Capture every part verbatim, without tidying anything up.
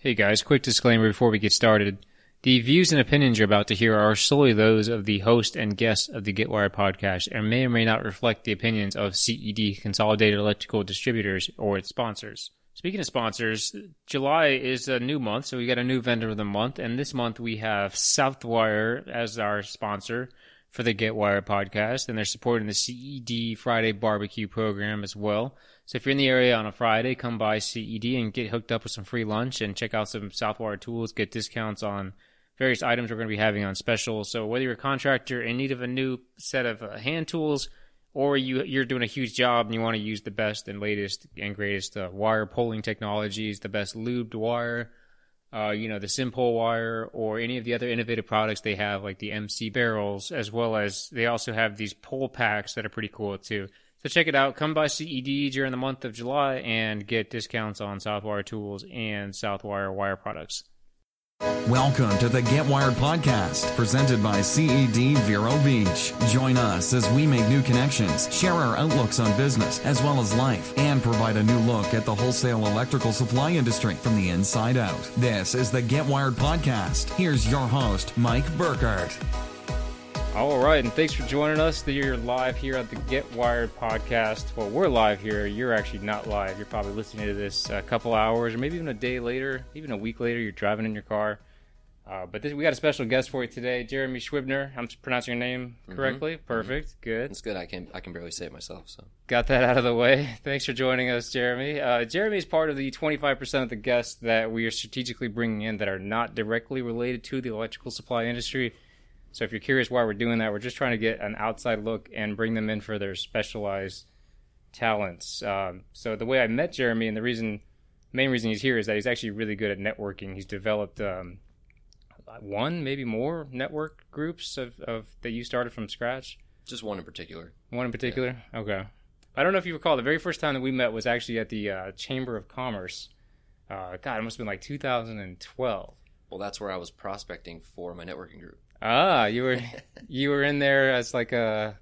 Hey guys, quick disclaimer before we get started. The views and opinions you're about to hear are solely those of the host and guests of the GetWired podcast and may or may not reflect the opinions of C E D, Consolidated Electrical Distributors, or its sponsors. Speaking of sponsors, July is a new month, so we got a new vendor of the month, and this month we have Southwire as our sponsor for the GetWired podcast, and they're supporting the C E D Friday barbecue program as well. So if you're in the area on a Friday, come by C E D and get hooked up with some free lunch and check out some Southwire tools, get discounts on various items we're going to be having on special. So whether you're a contractor in need of a new set of uh, hand tools, or you, you're doing a huge job and you want to use the best and latest and greatest uh, wire pulling technologies, the best lubed wire, uh, you know, the Simpole wire, or any of the other innovative products they have, like the M C barrels, as well as they also have these pole packs that are pretty cool too. So check it out. Come by C E D during the month of July and get discounts on Southwire tools and Southwire wire products. Welcome to the Get Wired podcast, presented by C E D Vero Beach. Join us as we make new connections, share our outlooks on business as well as life, and provide a new look at the wholesale electrical supply industry from the inside out. This is the Get Wired podcast. Here's your host, Mike Burkhart. All right, and thanks for joining us. You're live here at the Get Wired podcast. Well, we're live here. You're actually not live. You're probably listening to this a couple hours, or maybe even a day later, even a week later. You're driving in your car. Uh, but this, we got a special guest for you today, Jeremy Schwibner. I'm pronouncing your name correctly. Mm-hmm. Perfect. Mm-hmm. Good. It's good. I can I can barely say it myself. So got that out of the way. Thanks for joining us, Jeremy. Uh, Jeremy is part of the twenty-five percent of the guests that we are strategically bringing in that are not directly related to the electrical supply industry. So if you're curious why we're doing that, we're just trying to get an outside look and bring them in for their specialized talents. Um, so the way I met Jeremy, and the reason, main reason he's here, is that he's actually really good at networking. He's developed um, one, maybe more network groups of, of that you started from scratch. Just one in particular. One in particular? Yeah. Okay. I don't know if you recall, the very first time that we met was actually at the uh, Chamber of Commerce. Uh, God, it must have been like two thousand twelve. Well, that's where I was prospecting for my networking group. Ah, you were you were in there as like a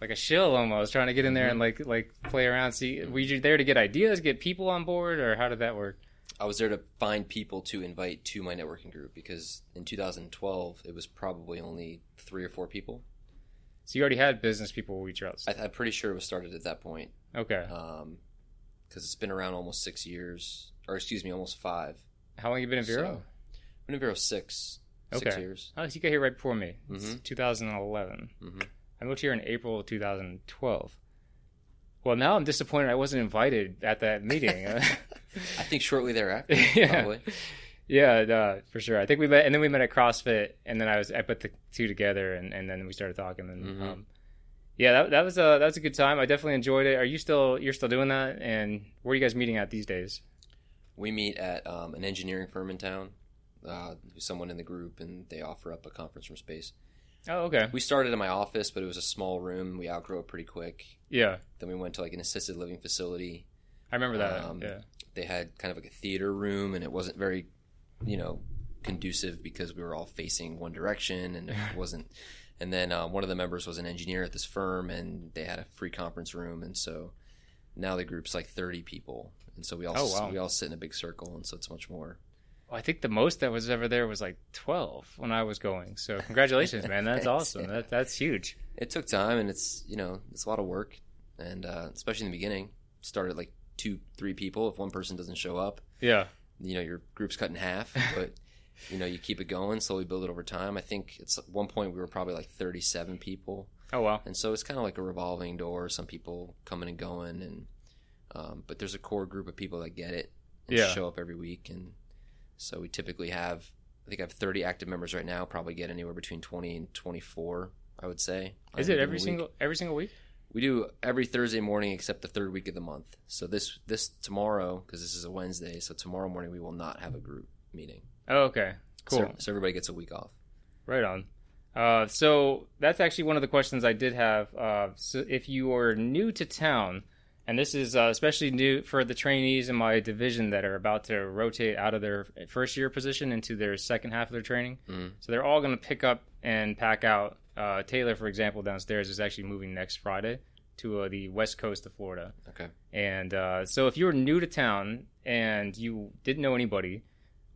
like a shill almost, trying to get in there and like like play around. See, were you there to get ideas, get people on board, or how did that work? I was there to find people to invite to my networking group, because in two thousand twelve it was probably only three or four people. So you already had business people reach out. I, I'm pretty sure it was started at that point. Okay. Um, because it's been around almost six years, or excuse me, almost five. How long have you been in Vero? So, I've been in Vero six. Okay. Six years. Oh, so you got here right before me. It's mm-hmm. two thousand eleven. Mm-hmm. I moved here in April of two thousand twelve. Well, now I'm disappointed I wasn't invited at that meeting. I think shortly thereafter, yeah. probably. Yeah, no, for sure. I think we met, and then we met at CrossFit, and then I was I put the two together, and, and then we started talking. And mm-hmm. um, yeah, that that was a that was a good time. I definitely enjoyed it. Are you still you're still doing that? And where are you guys meeting at these days? We meet at um, an engineering firm in town. Uh, someone in the group, and they offer up a conference room space. Oh, okay. We started in my office, but it was a small room. We outgrew it pretty quick. Yeah. Then we went to like an assisted living facility. I remember that. Um, yeah. They had kind of like a theater room, and it wasn't very, you know, conducive because we were all facing one direction, and it wasn't. And then uh, one of the members was an engineer at this firm, and they had a free conference room, and so now the group's like thirty people, and so we all oh, wow. we all sit in a big circle, and so it's much more. I think the most that was ever there was like twelve when I was going. So congratulations, man. That's awesome. Yeah. That That's huge. It took time, and it's, you know, it's a lot of work. And uh, especially in the beginning, started like two, three people. If one person doesn't show up, yeah, you know, your group's cut in half. But, you know, you keep it going, slowly build it over time. I think it's at one point we were probably like thirty-seven people. Oh, wow. And so it's kind of like a revolving door. Some people coming and going. and um, But there's a core group of people that get it and yeah. show up every week. And so we typically have, I think I have thirty active members right now, probably get anywhere between twenty and twenty-four, I would say. Is it every single every single week? We do every Thursday morning except the third week of the month. So this, this tomorrow, because this is a Wednesday, so tomorrow morning we will not have a group meeting. Oh, okay. Cool. So, so everybody gets a week off. Right on. Uh, so that's actually one of the questions I did have. Uh, so if you are new to town... And this is uh, especially new for the trainees in my division that are about to rotate out of their first year position into their second half of their training. Mm. So they're all going to pick up and pack out. Uh, Taylor, for example, downstairs is actually moving next Friday to uh, the west coast of Florida. Okay. And uh, so if you were new to town and you didn't know anybody,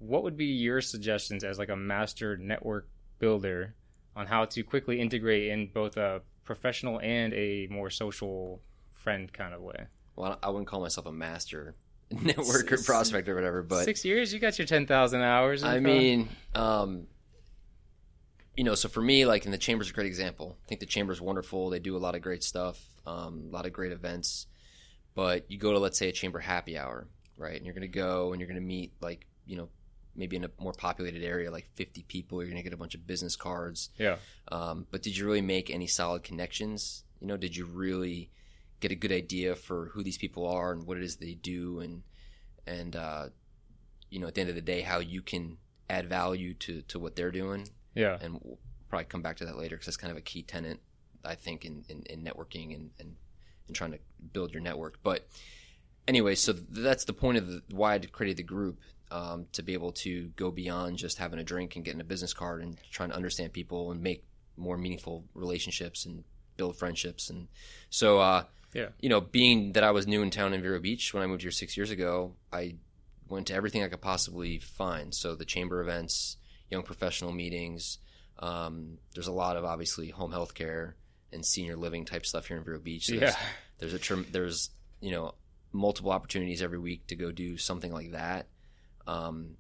what would be your suggestions as like a master network builder on how to quickly integrate in both a professional and a more social friend kind of way? Well, I wouldn't call myself a master networker, six, prospect or whatever, but six years, you got your ten thousand hours. I mean, um, you know, so for me, like in the Chamber's a great example. I think the Chamber's wonderful. They do a lot of great stuff, um, a lot of great events, but you go to, let's say, a Chamber happy hour, right? And you're going to go and you're going to meet, like, you know, maybe in a more populated area, like fifty people, you're going to get a bunch of business cards. Yeah. Um, but did you really make any solid connections? You know, did you really get a good idea for who these people are and what it is they do? And, and uh, you know, at the end of the day, how you can add value to, to what they're doing. Yeah. And we'll probably come back to that later because that's kind of a key tenet, I think, in, in, in networking and, and, and trying to build your network. But anyway, so that's the point of the, why I created the group. Um, to be able to go beyond just having a drink and getting a business card and trying to understand people and make more meaningful relationships and build friendships. And so, uh, yeah. you know, being that I was new in town in Vero Beach when I moved here six years ago, I went to everything I could possibly find. So the Chamber events, young professional meetings, um, there's a lot of obviously home health care and senior living type stuff here in Vero Beach. So there's, yeah. there's a term, there's, you know, multiple opportunities every week to go do something like that. Um,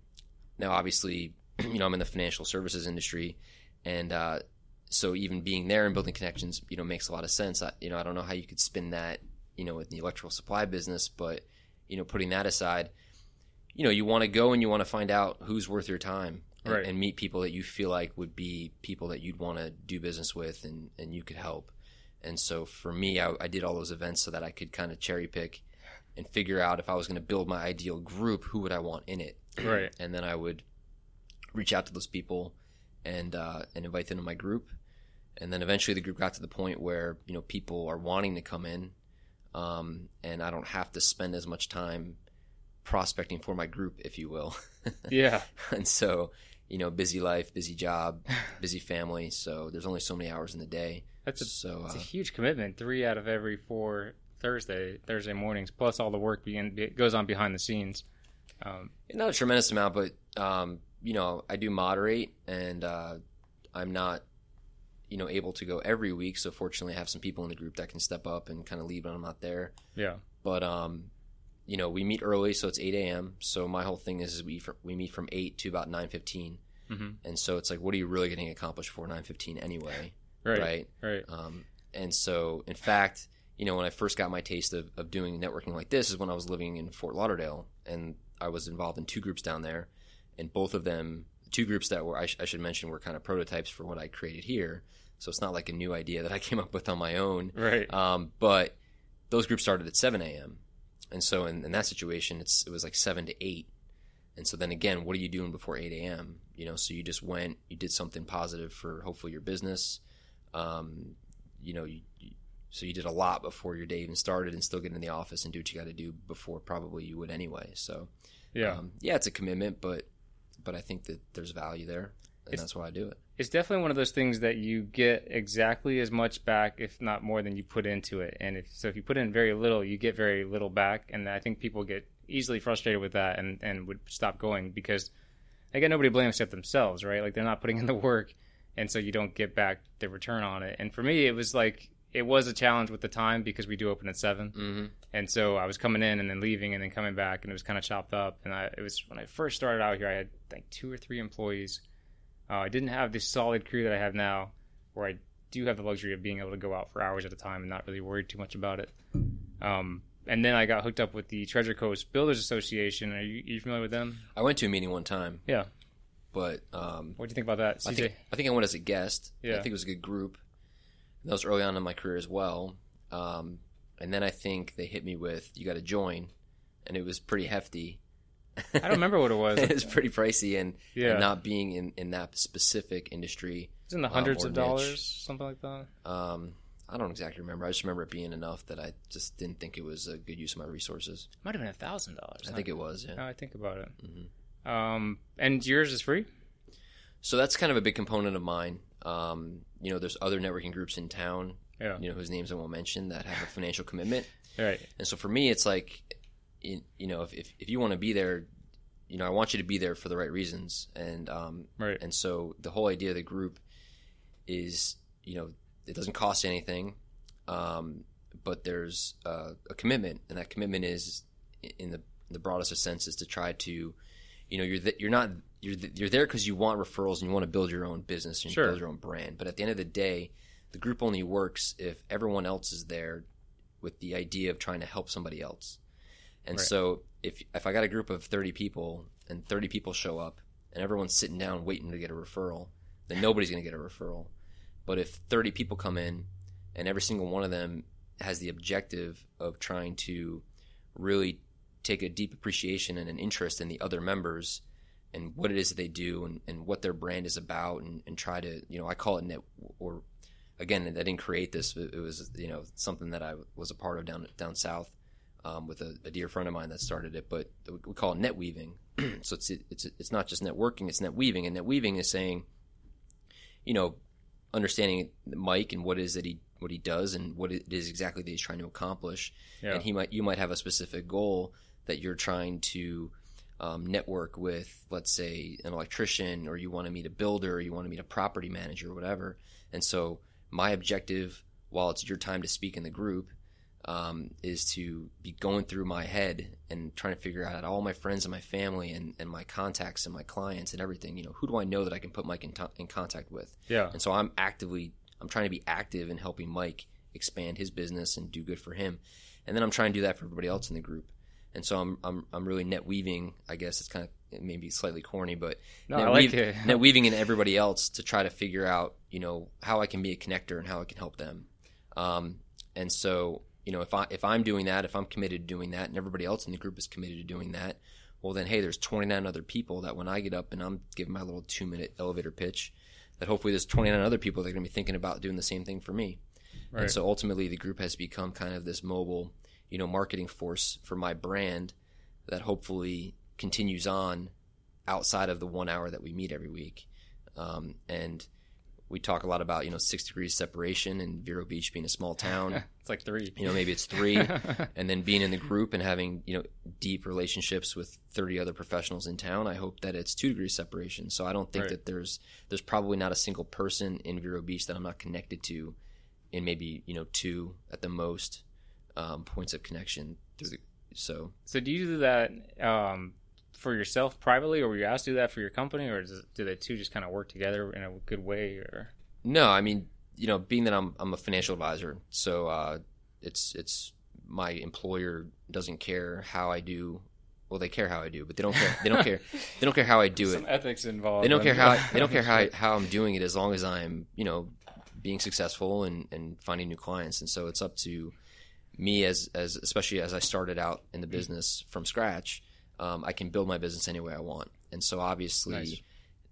now obviously, you know, I'm in the financial services industry and, uh, so even being there and building connections, you know, makes a lot of sense. I, you know, I don't know how you could spin that, you know, with the electrical supply business, but, you know, putting that aside, you know, you want to go and you want to find out who's worth your time and, right. and meet people that you feel like would be people that you'd want to do business with and, and you could help. And so for me, I, I did all those events so that I could kind of cherry pick and figure out if I was going to build my ideal group, who would I want in it? Right. And then I would reach out to those people and uh, and invite them to my group. And then eventually the group got to the point where, you know, people are wanting to come in, um, and I don't have to spend as much time prospecting for my group, if you will. Yeah. And so, you know, busy life, busy job, busy family. So there's only so many hours in the day. That's a, so, that's uh, a huge commitment. Three out of every four Thursday, Thursday mornings, plus all the work being, goes on behind the scenes. Um, not a tremendous amount, but, um, you know, I do moderate and, uh, I'm not, you know, able to go every week. So fortunately I have some people in the group that can step up and kind of leave when I'm not there. Yeah. But, um, you know, we meet early, so it's eight a.m. So my whole thing is, is we, we meet from eight to about nine fifteen. Mm-hmm. And so it's like, what are you really getting accomplished for nine fifteen anyway? Right. Right. Right. Um, and so in fact, you know, when I first got my taste of, of doing networking like this is when I was living in Fort Lauderdale, and I was involved in two groups down there, and both of them, two groups that were, I, sh- I should mention, were kind of prototypes for what I created here. So it's not like a new idea that I came up with on my own. Right. Um, but those groups started at seven a.m. And so in, in that situation, it's it was like seven to eight. And so then again, what are you doing before eight a.m.? You know, so you just went, you did something positive for hopefully your business. Um, you know, you, you So you did a lot before your day even started and still get in the office and do what you got to do before probably you would anyway. So, yeah, um, yeah, it's a commitment, but but I think that there's value there, and it's, that's why I do it. It's definitely one of those things that you get exactly as much back, if not more, than you put into it. And if so if you put in very little, you get very little back. And I think people get easily frustrated with that and, and would stop going because, again, nobody blames except themselves, right? Like they're not putting in the work, and so you don't get back the return on it. And for me, it was like... It was a challenge with the time because we do open at seven. Mm-hmm. And so I was coming in and then leaving and then coming back, and it was kind of chopped up. And I, it was when I first started out here, I had like two or three employees. Uh, I didn't have the solid career that I have now, where I do have the luxury of being able to go out for hours at a time and not really worry too much about it. Um, and then I got hooked up with the Treasure Coast Builders Association. Are you, are you familiar with them? I went to a meeting one time. Yeah. But um, what do you think about that, C J? I think, I think I went as a guest. Yeah. I think it was a good group. That was early on in my career as well. Um, and then I think they hit me with, you got to join. And it was pretty hefty. I don't remember what it was. It was pretty pricey. And, yeah. and not being in, in that specific industry. It was in the hundreds um, of niche. dollars, something like that. Um, I don't exactly remember. I just remember it being enough that I just didn't think it was a good use of my resources. It might have been one thousand dollars. I huh? think it was, yeah. Now I think about it. Mm-hmm. Um, and yours is free? So that's kind of a big component of mine. Um, you know, there's other networking groups in town, yeah. you know, whose names I won't mention that have a financial commitment. Right. And so for me, it's like, you know, if, if, if you want to be there, you know, I want you to be there for the right reasons. And um, right. and so the whole idea of the group is, you know, it doesn't cost anything, um, but there's uh, a commitment, and that commitment is, in the the broadest of sense, is to try to, you know, you're th- you're not you're th- you're there because you want referrals and you want to build your own business and you sure. build your own brand. But at the end of the day, the group only works if everyone else is there with the idea of trying to help somebody else. And right. so if if I got a group of thirty people and thirty people show up and everyone's sitting down waiting to get a referral, then nobody's going to get a referral. But if thirty people come in and every single one of them has the objective of trying to really take a deep appreciation and an interest in the other members and what it is that they do and, and what their brand is about, and, and try to, you know, I call it net, or again, I didn't create this. It was, you know, something that I was a part of down, down south um, with a, a dear friend of mine that started it, but we call it net weaving. So it's, it's, it's not just networking, it's net weaving. And net weaving is saying, you know, understanding Mike and what it is that he, what he does and what it is exactly that he's trying to accomplish. Yeah. And he might, you might have a specific goal that you're trying to um, network with, let's say, an electrician, or you want to meet a builder, or you want to meet a property manager, or whatever. And so my objective, while it's your time to speak in the group, um, is to be going through my head and trying to figure out all my friends and my family and, and my contacts and my clients and everything. You know, who do I know that I can put Mike in, t- in contact with? Yeah. And so I'm actively, I'm trying to be active in helping Mike expand his business and do good for him. And then I'm trying to do that for everybody else in the group. And so I'm I'm I'm really net weaving. I guess it's kind of maybe slightly corny, but no, net, I like weave, it. net weaving in everybody else to try to figure out, you know, how I can be a connector and how I can help them. Um, and so, you know, if I if I'm doing that, if I'm committed to doing that, and everybody else in the group is committed to doing that, well then, hey, there's twenty-nine other people that when I get up and I'm giving my little two minute elevator pitch, that hopefully there's twenty-nine other people that are going to be thinking about doing the same thing for me. Right. And so ultimately, the group has become kind of this mobile, you know, marketing force for my brand that hopefully continues on outside of the one hour that we meet every week. Um, and we talk a lot about, you know, six degrees separation and Vero Beach being a small town. It's like three. You know, maybe it's three. And then being in the group and having, you know, deep relationships with thirty other professionals in town, I hope that it's two degrees separation. So I don't think right. that there's there's probably not a single person in Vero Beach that I'm not connected to in maybe, you know, two at the most. Um, points of connection through the, so so do you do that um, for yourself privately, or were you asked to do that for your company, or does, do the two just kind of work together in a good way? Or no, I mean, you know, being that I'm I'm a financial advisor, so uh, it's it's my employer doesn't care how I do. Well, they care how I do, but they don't care. They don't care. They don't care how I do Some it. Some ethics involved. They don't care how I, they don't care how I, how I'm doing it, as long as I'm, you know, being successful and, and finding new clients. And so it's up to me, as as especially as I started out in the business from scratch, um, I can build my business any way I want. And so obviously, nice.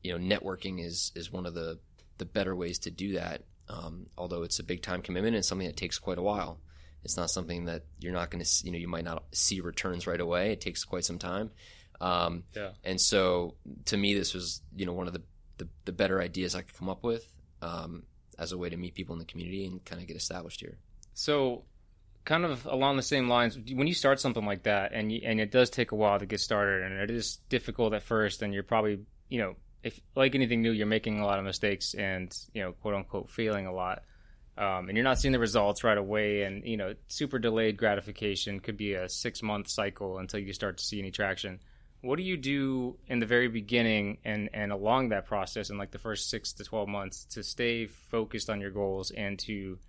you know, networking is is one of the, the better ways to do that, um, although it's a big time commitment and something that takes quite a while. It's not something that you're not going to, you know, you might not see returns right away. It takes quite some time. Um, yeah. And so to me, this was, you know, one of the, the, the better ideas I could come up with um, as a way to meet people in the community and kind of get established here. So kind of along the same lines, when you start something like that, and you, and it does take a while to get started, and it is difficult at first, and you're probably, you know, if like anything new, you're making a lot of mistakes and, you know, quote unquote, failing a lot, um, and you're not seeing the results right away, and, you know, super delayed gratification could be a six month cycle until you start to see any traction. What do you do in the very beginning and, and along that process, in like the first six to twelve months, to stay focused on your goals and to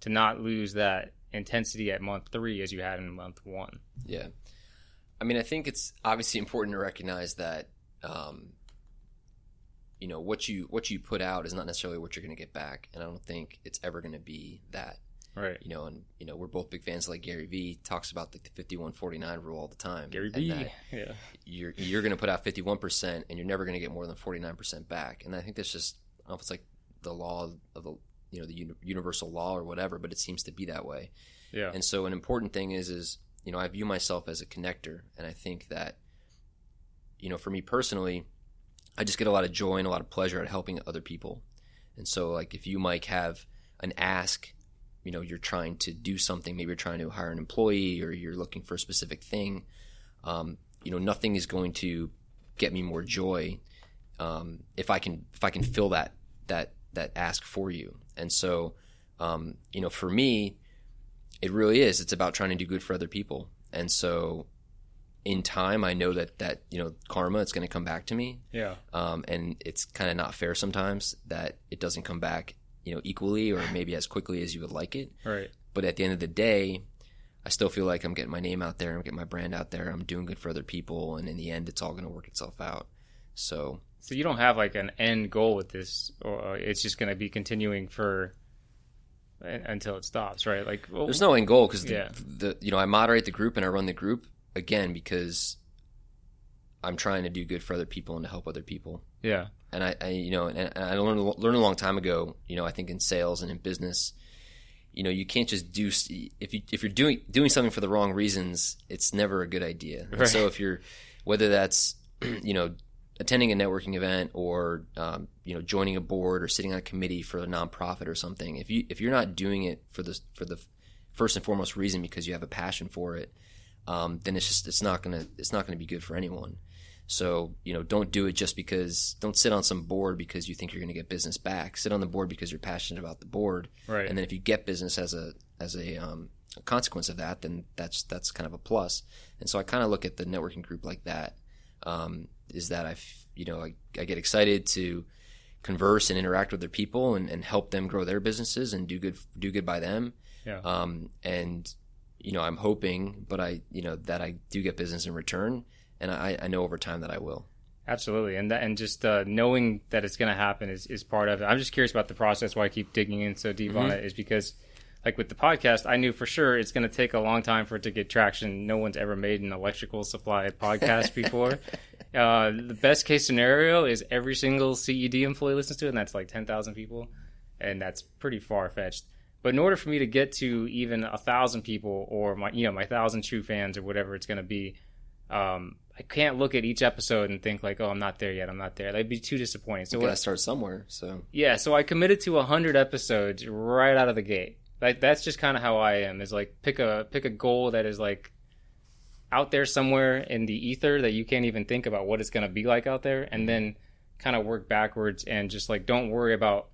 to not lose that intensity at month three as you had in month one? Yeah. I mean, I think it's obviously important to recognize that, um, you know, what you, what you put out is not necessarily what you're going to get back. And I don't think it's ever going to be that, right. You know, and, you know, we're both big fans of, like, Gary Vee talks about the, the fifty-one forty-nine rule all the time. Gary Vee. Yeah. You're, you're going to put out fifty-one percent and you're never going to get more than forty-nine percent back. And I think that's just, I don't know if it's like the law of the, you know, the uni- universal law or whatever, but it seems to be that way. Yeah. And so an important thing is, is, you know, I view myself as a connector. And I think that, you know, for me personally, I just get a lot of joy and a lot of pleasure at helping other people. And so, like, if you, Mike, have an ask, you know, you're trying to do something, maybe you're trying to hire an employee, or you're looking for a specific thing, um, you know, nothing is going to get me more joy um, if I can if I can fill that that that ask for you. And so, um, you know, for me, it really is. It's about trying to do good for other people. And so, in time, I know that that you know karma, it's going to come back to me. Yeah. Um, and it's kind of not fair sometimes that it doesn't come back, you know, equally or maybe as quickly as you would like it. Right. But at the end of the day, I still feel like I'm getting my name out there, I'm getting my brand out there, I'm doing good for other people, and in the end, it's all going to work itself out. So. So you don't have like an end goal with this, or it's just going to be continuing for until it stops, right? Like well, there's no end goal because the, yeah. the you know I moderate the group and I run the group. Again, because I'm trying to do good for other people and to help other people. Yeah. And I, I you know, and I learned, learned a long time ago, you know, I think in sales and in business, you know, you can't just do, if, you, if you're doing doing something for the wrong reasons, it's never a good idea. Right. So if you're, whether that's, you know, attending a networking event or, um, you know, joining a board or sitting on a committee for a nonprofit or something, if, you, if you're not doing it for the, for the first and foremost reason because you have a passion for it, Um, then it's just it's not gonna it's not gonna be good for anyone. So you know, don't do it just because. Don't sit on some board because you think you're gonna get business back. Sit on the board because you're passionate about the board. Right. And then if you get business as a as a, um, a consequence of that, then that's that's kind of a plus. And so I kind of look at the networking group like that. Um, is that I you know I, I get excited to converse and interact with their people and, and help them grow their businesses and do good do good by them. Yeah. Um, and you know, I'm hoping, but I, you know, that I do get business in return, and I, I know over time that I will. Absolutely. And that, and just uh, knowing that it's going to happen is, is part of it. I'm just curious about the process, why I keep digging in so deep mm-hmm. on it is because, like with the podcast, I knew for sure it's going to take a long time for it to get traction. No one's ever made an electrical supply podcast before. uh, the best case scenario is every single C E D employee listens to it, and that's like ten thousand people, and that's pretty far-fetched. But in order for me to get to even a thousand people or my, you know, my thousand true fans or whatever it's going to be, um, I can't look at each episode and think like, oh, I'm not there yet. I'm not there. That'd be too disappointing. So you gotta start somewhere. So yeah, so I committed to a hundred episodes right out of the gate. Like that's just kind of how I am. Is like pick a pick a goal that is like out there somewhere in the ether that you can't even think about what it's going to be like out there, and then kind of work backwards and just like don't worry about.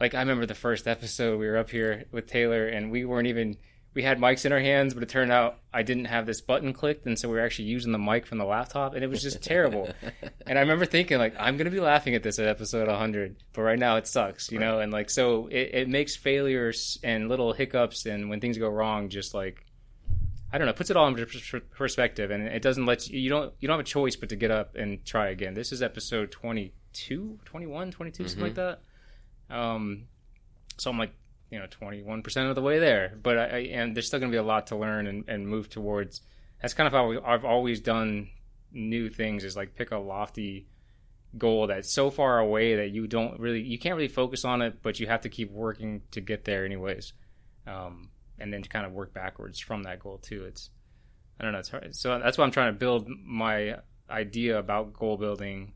Like, I remember the first episode, we were up here with Taylor, and we weren't even, we had mics in our hands, but it turned out I didn't have this button clicked, and so we were actually using the mic from the laptop, and it was just terrible. And I remember thinking, like, I'm going to be laughing at this at episode one hundred, but right now it sucks, you right. know? And, like, so it, it makes failures and little hiccups, and when things go wrong, just, like, I don't know, puts it all into perspective, and it doesn't let you, you don't, you don't have a choice but to get up and try again. This is episode twenty-two, twenty-one, twenty-two, mm-hmm. something like that. Um, so I'm like, you know, twenty-one percent of the way there, but I, I and there's still going to be a lot to learn and, and move towards. That's kind of how we, I've always done new things is like pick a lofty goal that's so far away that you don't really, you can't really focus on it, but you have to keep working to get there anyways. Um, and then to kind of work backwards from that goal too. It's, I don't know. It's hard. So that's why I'm trying to build my idea about goal building,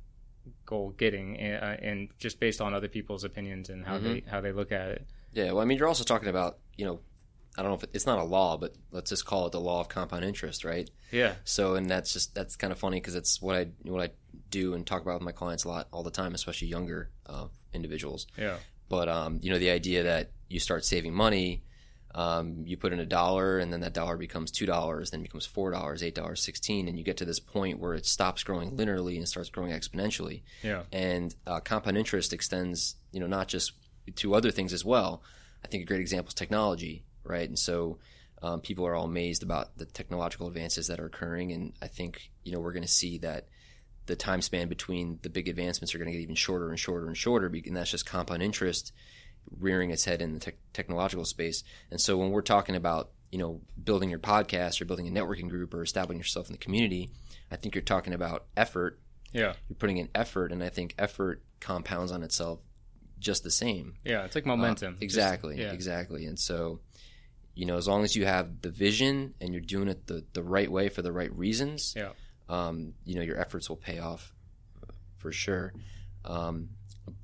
goal getting, and, uh, and just based on other people's opinions and how mm-hmm. they how they look at it. Yeah, well, I mean, you're also talking about, you know, I don't know if it, it's not a law, but let's just call it the law of compound interest, right? Yeah. So, and that's just that's kind of funny because it's what I what I do and talk about with my clients a lot all the time, especially younger uh, individuals. Yeah. But um, you know, the idea that you start saving money, um, you put in a dollar, and then that dollar becomes two dollars, then becomes four dollars, eight dollars, sixteen, and you get to this point where it stops growing linearly and starts growing exponentially. Yeah. And uh, compound interest extends, you know, not just to other things as well. I think a great example is technology, right? And so um, people are all amazed about the technological advances that are occurring, and I think you know we're going to see that the time span between the big advancements are going to get even shorter and shorter and shorter, and that's just compound interest rearing its head in the te- technological space. And so when we're talking about, you know, building your podcast or building a networking group or establishing yourself in the community, I think you're talking about effort. Yeah. You're putting in effort, and I think effort compounds on itself just the same. Yeah, it's like momentum. Uh, exactly, just, yeah. exactly. And so, you know, as long as you have the vision and you're doing it the, the right way for the right reasons, yeah. um, you know, your efforts will pay off for sure. Um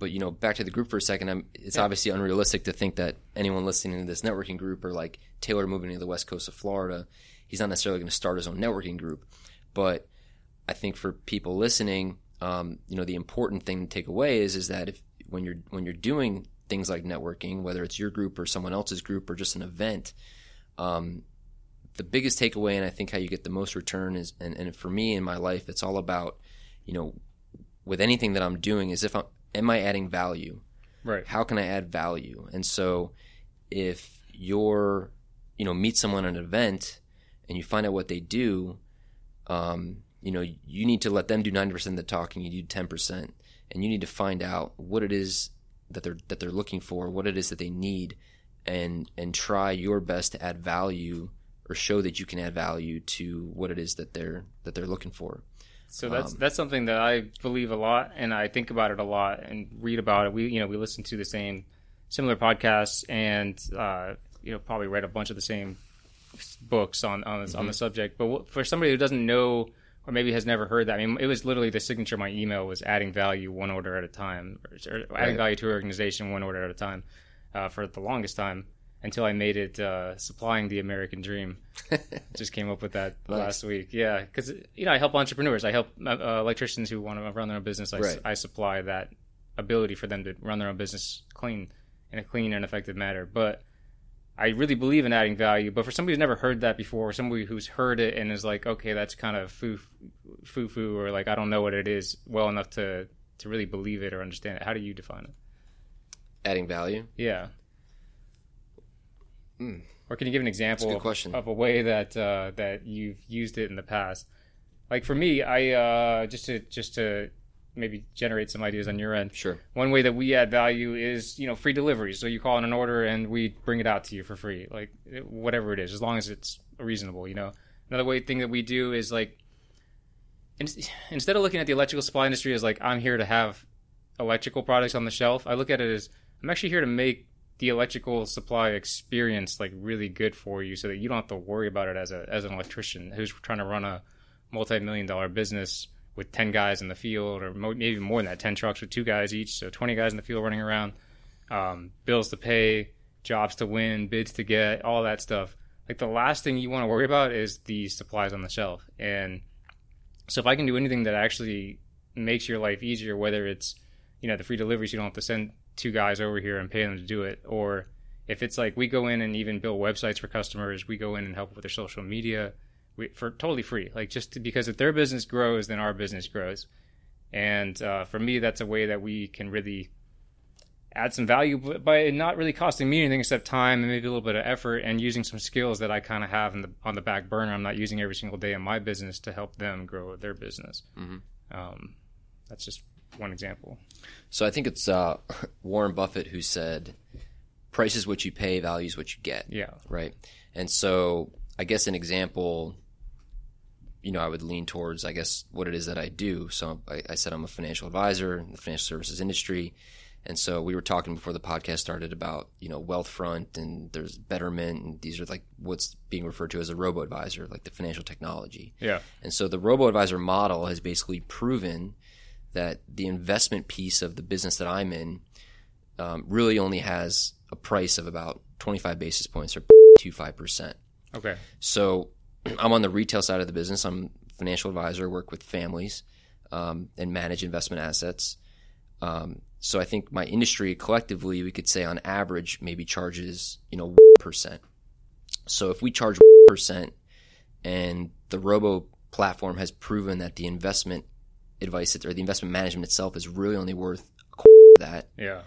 But, you know, back to the group for a second, I'm, it's yeah. obviously unrealistic to think that anyone listening to this networking group or like Taylor moving to the west coast of Florida, he's not necessarily going to start his own networking group. But I think for people listening, um, you know, the important thing to take away is is that if when you're when you're doing things like networking, whether it's your group or someone else's group or just an event, um, the biggest takeaway, and I think how you get the most return is, and, and for me in my life, it's all about, you know, with anything that I'm doing, is if I'm, am I adding value? Right. How can I add value? And so if you're, you know, meet someone at an event and you find out what they do, um, you know, you need to let them do ninety percent of the talking, you do ten percent, and you need to find out what it is that they're that they're looking for, what it is that they need, and and try your best to add value or show that you can add value to what it is that they're that they're looking for. So that's um, that's something that I believe a lot, and I think about it a lot and read about it. We you know we listen to the same similar podcasts, and uh, you know probably read a bunch of the same books on on, mm-hmm. on the subject. But what, for somebody who doesn't know or maybe has never heard that, I mean, it was literally the signature of my email was adding value one order at a time, or, or right. adding value to an organization one order at a time uh, for the longest time until I made it uh, supplying the American dream. Just came up with that nice. last week. Yeah, because you know I help entrepreneurs. I help uh, electricians who want to run their own business. I, right. su- I supply that ability for them to run their own business clean in a clean and effective manner. But I really believe in adding value. But for somebody who's never heard that before, or somebody who's heard it and is like, okay, that's kind of foo foo foo, or like I don't know what it is well enough to to really believe it or understand it. How do you define it? Adding value. Yeah. Mm. Or can you give an example of, of a way that uh, that you've used it in the past? Like for me, I uh, just to just to maybe generate some ideas on your end. Sure. One way that we add value is you know free delivery. So you call in an order and we bring it out to you for free, like whatever it is, as long as it's reasonable. You know. Another way thing that we do is like instead of looking at the electrical supply industry as like I'm here to have electrical products on the shelf, I look at it as I'm actually here to make the electrical supply experience like really good for you, so that you don't have to worry about it as a as an electrician who's trying to run a multi-million dollar business with ten guys in the field, or mo- maybe more than that, ten trucks with two guys each, so twenty guys in the field running around, um, bills to pay, jobs to win, bids to get, all that stuff. Like the last thing you want to worry about is the supplies on the shelf. And so if I can do anything that actually makes your life easier, whether it's you know the free deliveries, you don't have to send two guys over here and pay them to do it, or if it's like we go in and even build websites for customers, we go in and help with their social media we, for totally free, like just to, because if their business grows, then our business grows. And uh, for me, that's a way that we can really add some value by not really costing me anything except time and maybe a little bit of effort, and using some skills that I kind of have in the, on the back burner I'm not using every single day in my business to help them grow their business. Mm-hmm. Um, that's just one example. So I think it's uh, Warren Buffett who said, price is what you pay, value is what you get. Yeah. Right. And so I guess an example, you know, I would lean towards, I guess, what it is that I do. So I, I said I'm a financial advisor in the financial services industry. And so we were talking before the podcast started about, you know, Wealthfront, and there's Betterment, and these are like what's being referred to as a robo-advisor, like the financial technology. Yeah. And so the robo-advisor model has basically proven that the investment piece of the business that I'm in um, really only has a price of about twenty-five basis points or twenty-five percent. Okay. So I'm on the retail side of the business. I'm a financial advisor, work with families um, and manage investment assets. Um, so I think my industry collectively, we could say on average, maybe charges, you know, one percent. So if we charge one percent and the robo platform has proven that the investment advice or the investment management itself is really only worth a quarter of that, yeah,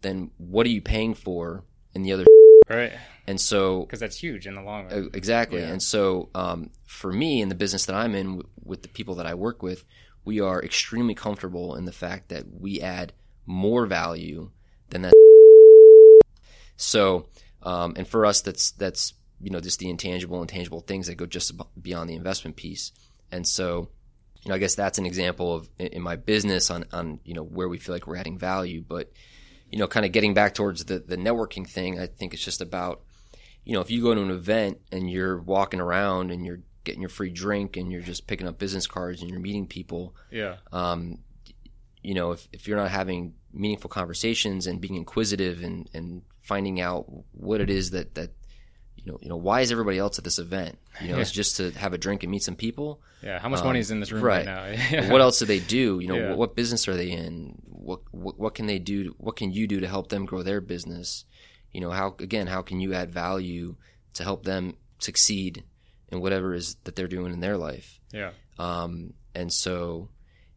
then what are you paying for in the other? Right. And so, because that's huge in the long run. Exactly. Yeah. And so um, for me in the business that I'm in w- with the people that I work with, we are extremely comfortable in the fact that we add more value than that. So um, and for us, that's that's you know just the intangible intangible things that go just beyond the investment piece. And so You know, I guess that's an example of in my business on, on you know where we feel like we're adding value. But you know, kind of getting back towards the, the networking thing, I think it's just about you know if you go to an event and you're walking around and you're getting your free drink and you're just picking up business cards and you're meeting people, yeah. Um, you know, if if you're not having meaningful conversations and being inquisitive and, and finding out what it is that that you know, you know, why is everybody else at this event? You know, yeah. It's just to have a drink and meet some people. Yeah. How much um, money is in this room right, right now? Yeah. What else do they do? You know, yeah. what, what business are they in? What, what what can they do? What can you do to help them grow their business? You know, how again, how can you add value to help them succeed in whatever it is that they're doing in their life? Yeah. Um, and so,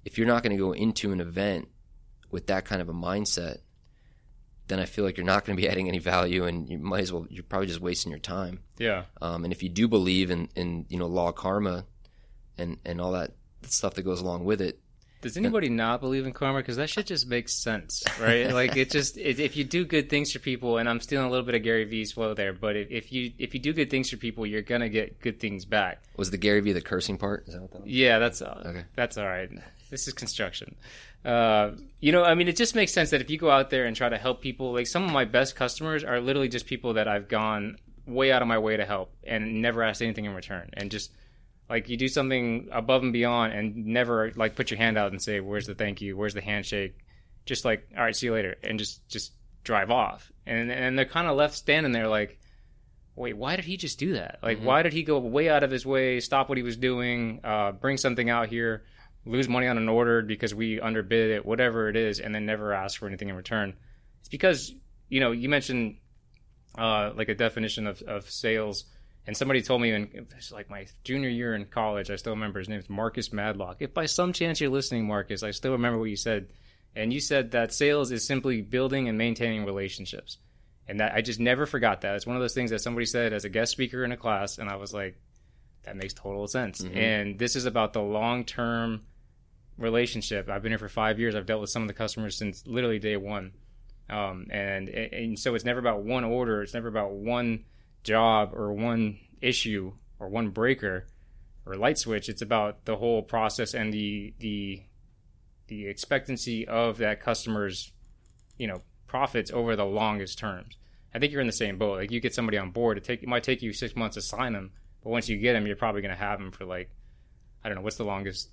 if you're not going to go into an event with that kind of a mindset, then I feel like you're not going to be adding any value, and you might as well. You're probably just wasting your time. Yeah. Um, and if you do believe in, in you know law of karma, and and all that stuff that goes along with it. Does anybody then, not believe in karma? Because that shit just makes sense, right? Like it just it, if you do good things for people, and I'm stealing a little bit of Gary Vee's flow there, but if, if you if you do good things for people, you're gonna get good things back. Was the Gary Vee the cursing part? Is that what that was? Yeah, that's all. Okay. That's all right. This is construction. Uh, you know, I mean, it just makes sense that if you go out there and try to help people, like some of my best customers are literally just people that I've gone way out of my way to help and never asked anything in return. And just like you do something above and beyond and never like put your hand out and say, where's the thank you? Where's the handshake? Just like, all right, see you later. And just, just drive off. And, and they're kind of left standing there like, wait, why did he just do that? Like, mm-hmm. why did he go way out of his way, stop what he was doing, uh, bring something out here? Lose money on an order because we underbid it, whatever it is, and then never ask for anything in return. It's because, you know, you mentioned uh, like a definition of, of sales, and somebody told me in it's like my junior year in college, I still remember his name is Marcus Madlock. If by some chance you're listening, Marcus, I still remember what you said. And you said that sales is simply building and maintaining relationships. And that I just never forgot that. It's one of those things that somebody said as a guest speaker in a class, and I was like, that makes total sense. Mm-hmm. And this is about the long-term relationship. I've been here for five years. I've dealt with some of the customers since literally day one. Um, and, and so it's never about one order. It's never about one job or one issue or one breaker or light switch. It's about the whole process and the, the, the expectancy of that customer's, you know, profits over the longest terms. I think you're in the same boat. Like you get somebody on board, it take, it might take you six months to sign them. But once you get them, you're probably going to have them for like, I don't know, what's the longest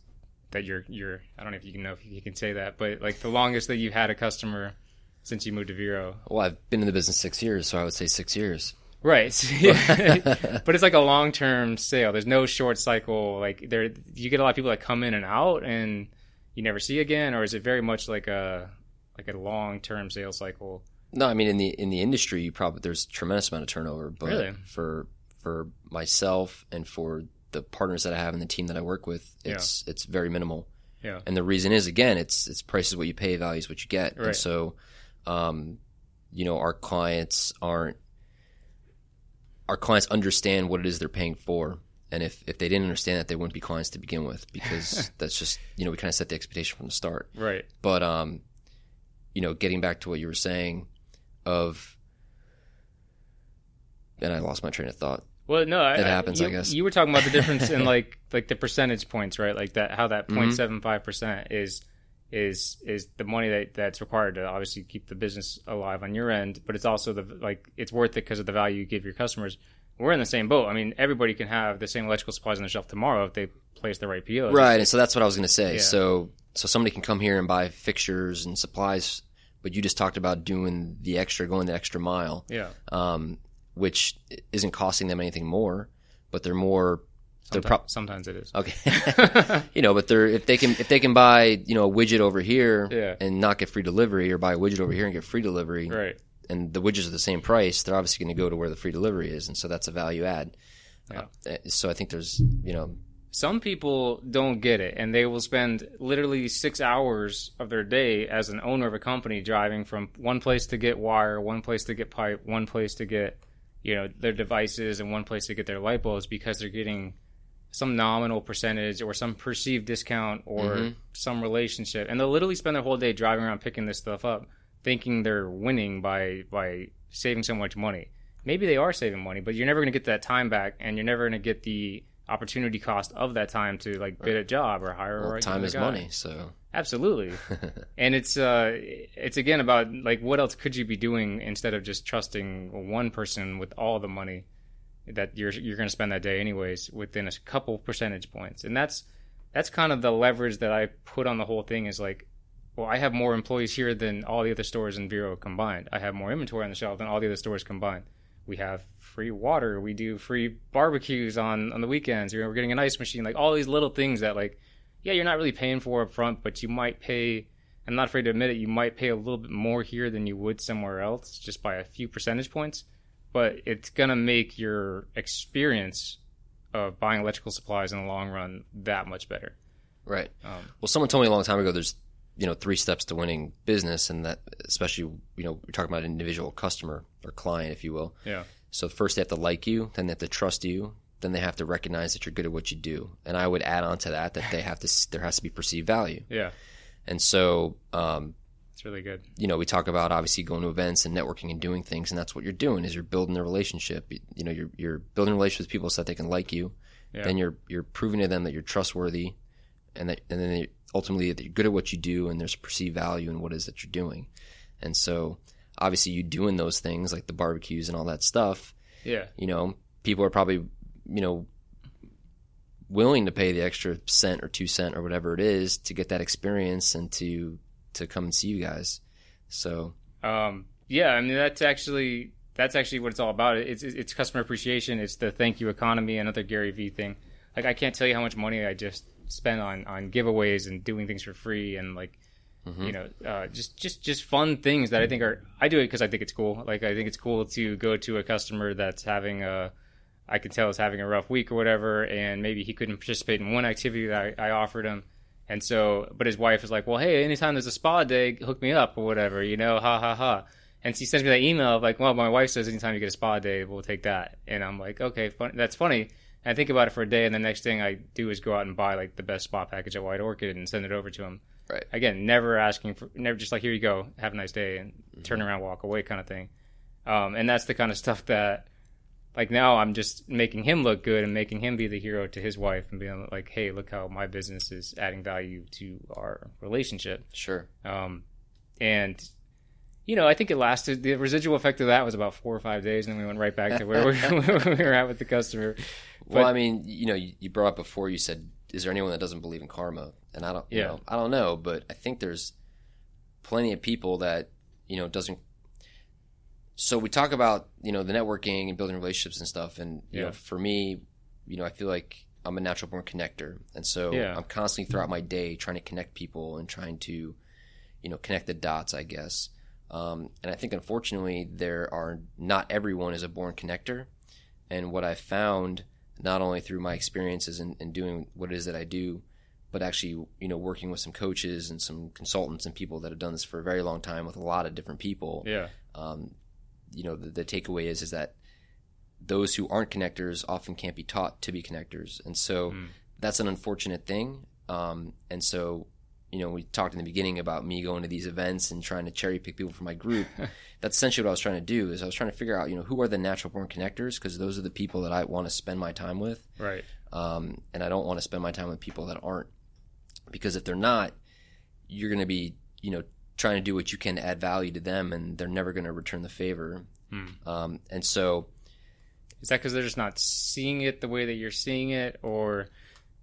that you're, you're, I don't know if you can know if you can say that, but like the longest that you've had a customer since you moved to Vero. Well, I've been in the business six years, so I would say six years. Right. But it's like a long-term sale. There's no short cycle. Like there, you get a lot of people that come in and out and you never see again, or is it very much like a, like a long-term sales cycle? No, I mean, in the, in the industry, you probably, there's a tremendous amount of turnover, but really? for, for myself and for the partners that I have and the team that I work with, it's yeah. it's very minimal. Yeah. And the reason is, again, it's it's price is what you pay, value is what you get. Right. And so, um, you know, our clients aren't our clients understand what it is they're paying for. And if, if they didn't understand that, they wouldn't be clients to begin with, because that's just, you know, we kind of set the expectation from the start. Right. But, um, you know, getting back to what you were saying of, and I lost my train of thought. Well, no, I, it happens. You, I guess you were talking about the difference in like like the percentage points, right? Like that, how that zero point seven five percent is is is the money that, that's required to obviously keep the business alive on your end, but it's also the like it's worth it because of the value you give your customers. We're in the same boat. I mean, everybody can have the same electrical supplies on the shelf tomorrow if they place the right P Os. Right, and so that's what I was going to say. Yeah. So so somebody can come here and buy fixtures and supplies, but you just talked about doing the extra, going the extra mile. Yeah. Um. Which isn't costing them anything more, but they're more. They're sometimes, pro- sometimes it is okay. You know, but they're if they can if they can buy you know a widget over here yeah. and not get free delivery, or buy a widget over here and get free delivery, right? And the widgets are the same price. They're obviously going to go to where the free delivery is, and so that's a value add. Yeah. Uh, so I think there's you know some people don't get it, and they will spend literally six hours of their day as an owner of a company driving from one place to get wire, one place to get pipe, one place to get. You know, their devices and one place to get their light bulbs because they're getting some nominal percentage or some perceived discount or mm-hmm. some relationship. And they'll literally spend their whole day driving around picking this stuff up, thinking they're winning by by saving so much money. Maybe they are saving money, but you're never going to get that time back, and you're never going to get the opportunity cost of that time to like bid a job or hire well, a right time is guy. Money, so absolutely. And it's uh it's again about like what else could you be doing instead of just trusting one person with all the money that you're you're going to spend that day anyways within a couple percentage points. And that's that's kind of the leverage that I put on the whole thing is like, well, I have more employees here than all the other stores in Vero combined. I have more inventory on the shelf than all the other stores combined. we have free water, we do free barbecues on, on the weekends, you know, we're getting an ice machine, like all these little things that, like, yeah, you're not really paying for up front, but you might pay, I'm not afraid to admit it, you might pay a little bit more here than you would somewhere else, just by a few percentage points, but it's going to make your experience of buying electrical supplies in the long run that much better. Right. Um, well, someone told me a long time ago there's, you know, three steps to winning business, and that especially, you know, we're talking about an individual customer or client, if you will. Yeah. So first they have to like you, then they have to trust you, then they have to recognize that you're good at what you do. And I would add on to that that they have to, there has to be perceived value. Yeah. And so, um, it's really good. You know, we talk about obviously going to events and networking and doing things, and that's what you're doing is you're building a relationship. You know, you're you're building a relationship with people so that they can like you. Yeah. Then you're you're proving to them that you're trustworthy, and that and then they, ultimately that you're good at what you do, and there's perceived value in what it is that you're doing. And so, obviously, you doing those things like the barbecues and all that stuff. Yeah. You know, people are probably, you know, willing to pay the extra cent or two cent or whatever it is to get that experience and to to come and see you guys. So um yeah I mean that's actually that's actually what it's all about. It's it's customer appreciation. It's the thank you economy, another Gary Vee thing. Like, I can't tell you how much money I just spent on on giveaways and doing things for free, and like mm-hmm. you know uh just just just fun things that I think are, I do it because I think it's cool. Like, I think it's cool to go to a customer that's having a I can tell is having a rough week or whatever, and maybe he couldn't participate in one activity that I, I offered him. And so, but his wife is like, well, hey, anytime there's a spa day, hook me up or whatever, you know, ha, ha, ha. And she sends me that email of like, well, my wife says anytime you get a spa day, we'll take that. And I'm like, okay, fun. That's funny. And I think about it for a day, and the next thing I do is go out and buy like the best spa package at White Orchid and send it over to him. Right. Again, never asking for, never just like, here you go, have a nice day, and turn around, walk away kind of thing. Um, and that's the kind of stuff that, like, now I'm just making him look good and making him be the hero to his wife and being like, hey, look how my business is adding value to our relationship. Sure. Um, and, you know, I think it lasted. The residual effect of that was about four or five days, and then we went right back to where we, where we were at with the customer. But, well, I mean, you know, you brought up before, you said, is there anyone that doesn't believe in karma? And I don't, yeah. you know, I don't know, but I think there's plenty of people that, you know, doesn't. So we talk about, you know, the networking and building relationships and stuff. And, you yeah. know, for me, you know, I feel like I'm a natural born connector. And so yeah. I'm constantly throughout my day trying to connect people and trying to, you know, connect the dots, I guess. Um, and I think, unfortunately, there are not everyone is a born connector. And what I've found, not only through my experiences in, in doing what it is that I do, but actually, you know, working with some coaches and some consultants and people that have done this for a very long time with a lot of different people. Yeah. Um, you know, the, the takeaway is is that those who aren't connectors often can't be taught to be connectors. And so mm. that's an unfortunate thing. Um, and so, you know, we talked in the beginning about me going to these events and trying to cherry pick people from my group. That's essentially what I was trying to do, is I was trying to figure out, you know, who are the natural born connectors, because those are the people that I want to spend my time with. Right. Um, and I don't want to spend my time with people that aren't, because if they're not, you're going to be, you know, trying to do what you can to add value to them, and they're never going to return the favor. Hmm. Um, and so... Is that because they're just not seeing it the way that you're seeing it? Or...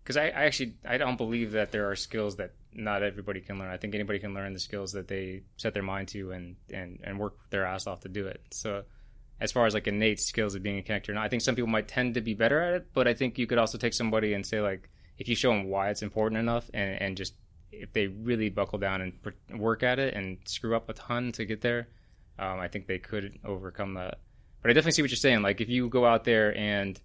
Because I, I actually, I don't believe that there are skills that not everybody can learn. I think anybody can learn the skills that they set their mind to and, and, and work their ass off to do it. So as far as like innate skills of being a connector, and I think some people might tend to be better at it, but I think you could also take somebody and say, like, if you show them why it's important enough, and, and just... if they really buckle down and work at it and screw up a ton to get there, um, I think they could overcome that. But I definitely see what you're saying. Like, if you go out there and,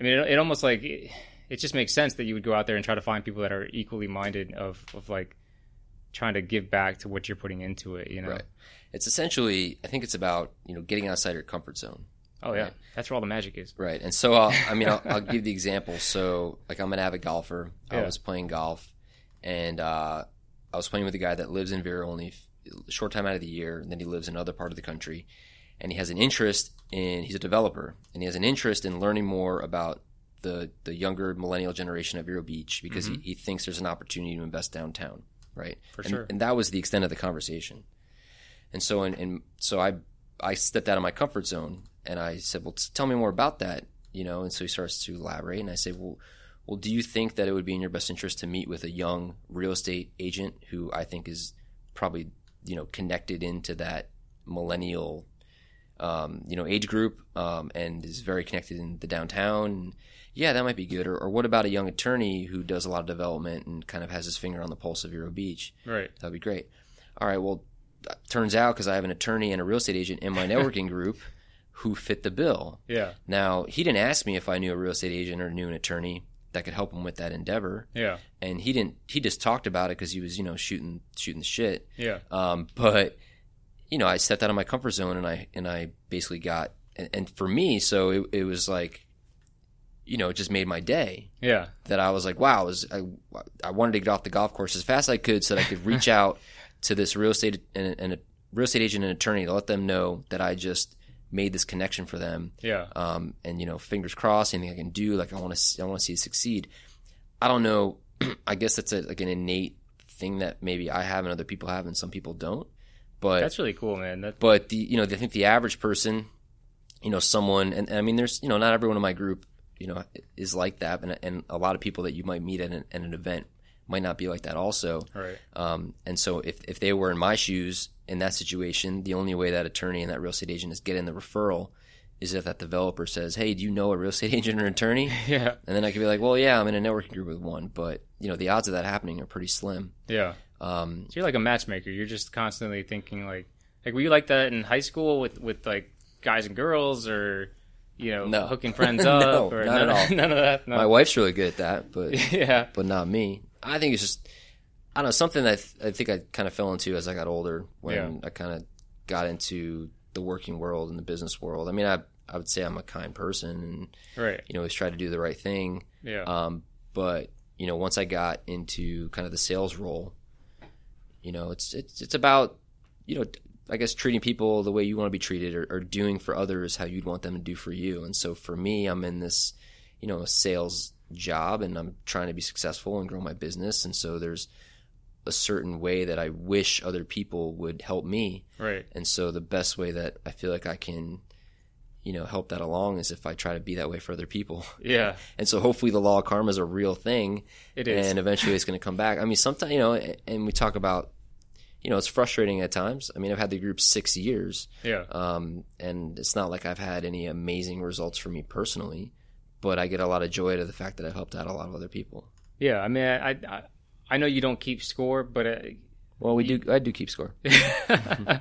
I mean, it, it almost like, it, it just makes sense that you would go out there and try to find people that are equally minded of, of like trying to give back to what you're putting into it, you know? Right. It's essentially, I think it's about, you know, getting outside your comfort zone. Oh yeah. Right? That's where all the magic is. Right. And so, I'll, I mean, I'll, I'll give the example. So like, I'm an avid golfer. Yeah. I was playing golf. And uh, I was playing with a guy that lives in Vero only a short time out of the year, and then he lives in another part of the country. And he has an interest in – he's a developer, and he has an interest in learning more about the, the younger millennial generation of Vero Beach, because mm-hmm. he, he thinks there's an opportunity to invest downtown, right? For and, sure. And that was the extent of the conversation. And so and, and so I I stepped out of my comfort zone, and I said, well, t- tell me more about that, you know. And so he starts to elaborate, and I say, well – Well, do you think that it would be in your best interest to meet with a young real estate agent who I think is probably, you know, connected into that millennial um, you know, age group, um, and is very connected in the downtown. Yeah, that might be good. Or, or what about a young attorney who does a lot of development and kind of has his finger on the pulse of Vero Beach? Right. That'd be great. All right. Well, turns out because I have an attorney and a real estate agent in my networking group who fit the bill. Yeah. Now, he didn't ask me if I knew a real estate agent or knew an attorney that could help him with that endeavor. Yeah. And he didn't. He just talked about it because he was, you know, shooting shooting the shit. Yeah. Um. But you know, I stepped out of my comfort zone and I and I basically got and, and for me, so it, it was like. You know, it just made my day. Yeah. That I was like, wow, I, was, I, I wanted to get off the golf course as fast as I could so that I could reach out to this real estate and, and a real estate agent and attorney to let them know that I just made this connection for them. Yeah. Um, and, you know, fingers crossed, anything I can do, like I want to I want to see it succeed. I don't know. I guess that's a, like an innate thing that maybe I have and other people have and some people don't. But that's really cool, man. That's- but, the you know, I think the average person, you know, someone, and, and I mean, there's, you know, not everyone in my group, you know, is like that. And, and a lot of people that you might meet at an, at an event might not be like that also. Right. Um, and so if, if they were in my shoes in that situation, the only way that attorney and that real estate agent is getting the referral is if that developer says, hey, do you know a real estate agent or attorney? Yeah. And then I could be like, well, yeah, I'm in a networking group with one. But, you know, the odds of that happening are pretty slim. Yeah. Um, so you're like a matchmaker. You're just constantly thinking like, like were you like that in high school with, with like guys and girls or... You know, no. hooking friends up. no, or not none, at all. None of that. No. My wife's really good at that, but yeah, but not me. I think it's just, I don't know, something that I, th- I think I kind of fell into as I got older when yeah. I kind of got into the working world and the business world. I mean, I I would say I'm a kind person and, right. you know, always try to do the right thing. Yeah. Um, but, you know, once I got into kind of the sales role, you know, it's it's it's about, you know, I guess treating people the way you want to be treated or, or doing for others how you'd want them to do for you. And so for me, I'm in this, you know, a sales job and I'm trying to be successful and grow my business. And so there's a certain way that I wish other people would help me. Right. And so the best way that I feel like I can, you know, help that along is if I try to be that way for other people. Yeah. And so hopefully the law of karma is a real thing. It is. And eventually it's going to come back. I mean, sometimes, you know, and we talk about, you know, it's frustrating at times. I mean, I've had the group six years, yeah, um, and it's not like I've had any amazing results for me personally, but I get a lot of joy out of the fact that I've helped out a lot of other people. Yeah, I mean, I I, I know you don't keep score, but uh, well, we you... do. I do keep score. we the...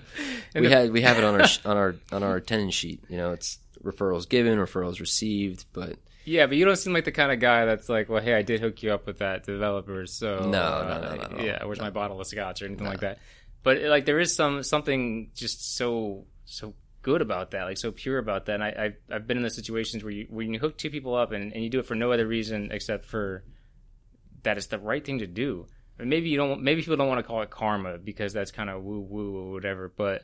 had we have it on our on our on our attendance sheet. You know, it's referrals given, referrals received, but. Yeah, but you don't seem like the kind of guy that's like, well, hey, I did hook you up with that developer, so... No, uh, no, no, not at all. Yeah, where's no. my bottle of scotch or anything no. like that. But, like, there is some something just so so good about that, like, so pure about that. And I, I've, I've been in those situations where you, when you hook two people up and, and you do it for no other reason except for that it's the right thing to do. And maybe you don't. Maybe people don't want to call it karma because that's kind of woo-woo or whatever, but...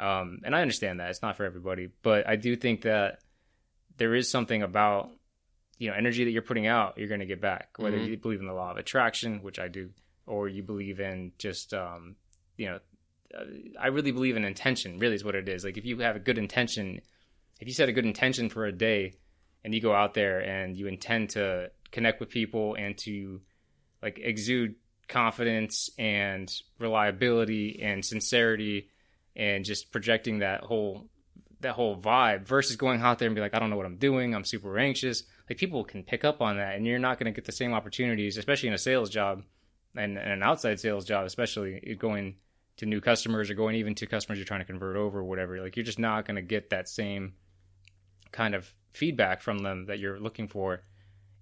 Um, and I understand that. It's not for everybody. But I do think that there is something about... You know, energy that you're putting out, you're going to get back, whether mm-hmm. you believe in the law of attraction, which I do, or you believe in just, um, you know, I really believe in intention, really is what it is. Like if you have a good intention, if you set a good intention for a day and you go out there and you intend to connect with people and to like exude confidence and reliability and sincerity and just projecting that whole that whole vibe versus going out there and be like, I don't know what I'm doing. I'm super anxious. Like people can pick up on that and you're not going to get the same opportunities, especially in a sales job and, and an outside sales job, especially going to new customers or going even to customers you're trying to convert over or whatever. Like you're just not going to get that same kind of feedback from them that you're looking for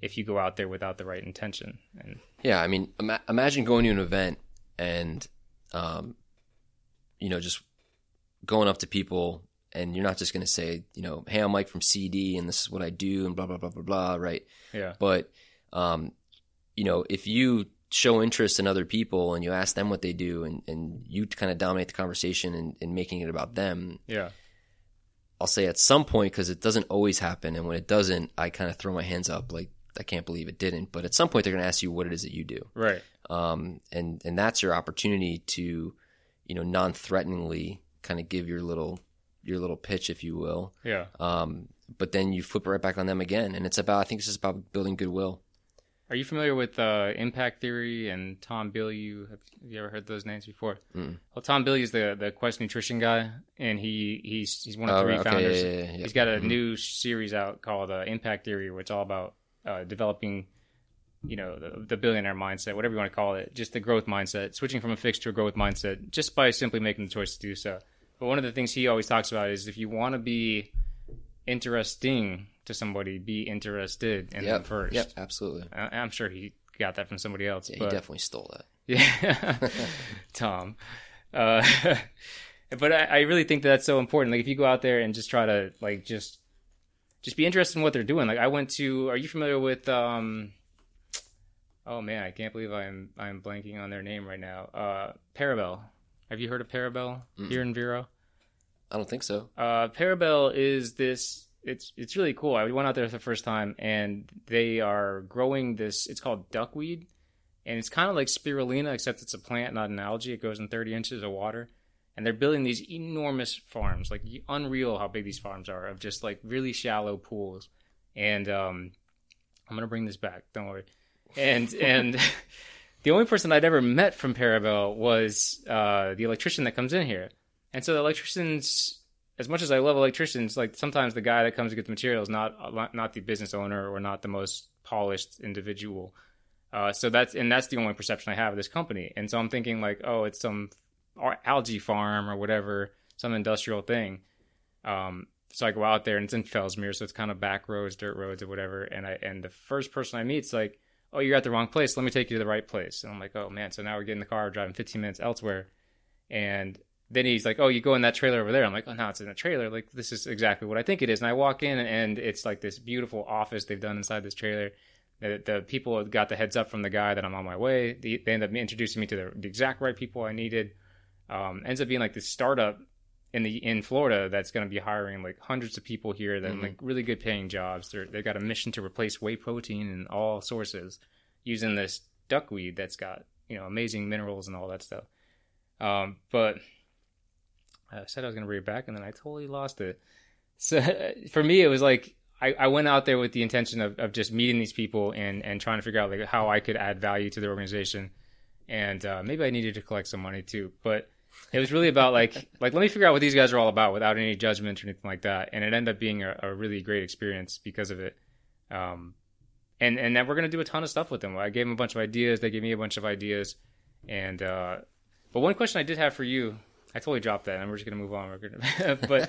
if you go out there without the right intention. And yeah. I mean, ima- imagine going to an event and, um, you know, just going up to people. And you're not just going to say, you know, hey, I'm Mike from C E D and this is what I do and blah, blah, blah, blah, blah, right? Yeah. But, um, you know, if you show interest in other people and you ask them what they do and, and you kind of dominate the conversation and, and making it about them. Yeah. I'll say at some point because it doesn't always happen. And when it doesn't, I kind of throw my hands up like I can't believe it didn't. But at some point they're going to ask you what it is that you do. Right. Um, and, and that's your opportunity to, you know, non-threateningly kind of give your little – your little pitch, if you will. Yeah. Um, but then you flip it right back on them again. And it's about, I think it's just about building goodwill. Are you familiar with uh, Impact Theory and Tom Bilyeu? Have you ever heard those names before? Mm. Well, Tom Bilyeu is the, the Quest Nutrition guy, and he, he's he's one of oh, three okay, founders. Yeah, yeah, yeah. He's got a mm-hmm. new series out called uh, Impact Theory, where it's all about uh, developing, you know, the, the billionaire mindset, whatever you want to call it, just the growth mindset, switching from a fixed to a growth mindset, just by simply making the choice to do so. But one of the things he always talks about is if you want to be interesting to somebody, be interested in yep. them first. Yep, absolutely. I, I'm sure he got that from somebody else. Yeah, but... he definitely stole that. Yeah, Tom. Uh, but I, I really think that that's so important. Like, if you go out there and just try to, like, just just be interested in what they're doing. Like, I went to, are you familiar with, um, oh, man, I can't believe I'm I'm blanking on their name right now. Uh, Parabel. Have you heard of Parabel mm. here in Vero? I don't think so. Uh, Parabel is this... It's it's really cool. I went out there for the first time, and they are growing this. It's called duckweed, and it's kind of like spirulina, except it's a plant, not an algae. It grows in thirty inches of water, and they're building these enormous farms. Like, unreal how big these farms are, of just like really shallow pools. And um, I'm gonna bring this back. Don't worry. And and the only person I'd ever met from Parabel was uh, the electrician that comes in here, and so the electrician's. As much as I love electricians, like, sometimes the guy that comes to get the materials, not not the business owner or not the most polished individual. Uh, so that's and that's the only perception I have of this company. And so I'm thinking, like, oh, it's some algae farm or whatever, some industrial thing. Um, so I go out there, and it's in Felsmere, so it's kind of back roads, dirt roads, or whatever. And I and the first person I meet's like, oh, you're at the wrong place. Let me take you to the right place. And I'm like, oh man. So now we're getting in the car, driving fifteen minutes elsewhere, and. Then he's like, oh, you go in that trailer over there. I'm like, oh, no, it's in a trailer. Like, this is exactly what I think it is. And I walk in, and it's like this beautiful office they've done inside this trailer. The, the people got the heads up from the guy that I'm on my way. They, they end up introducing me to the, the exact right people I needed. Um, ends up being like this startup in the in Florida that's going to be hiring like hundreds of people here that mm-hmm. like really good paying jobs. They're, they've got a mission to replace whey protein in all sources using this duckweed that's got, you know, amazing minerals and all that stuff. Um, but... I said I was going to bring it back, and then I totally lost it. So for me, it was like I, I went out there with the intention of, of just meeting these people and, and trying to figure out like how I could add value to the organization. And uh, maybe I needed to collect some money too. But it was really about like, like let me figure out what these guys are all about without any judgment or anything like that. And it ended up being a, a really great experience because of it. Um, and, and then we're going to do a ton of stuff with them. I gave them a bunch of ideas. They gave me a bunch of ideas. And uh, but one question I did have for you. I totally dropped that. And we're just going to move on. But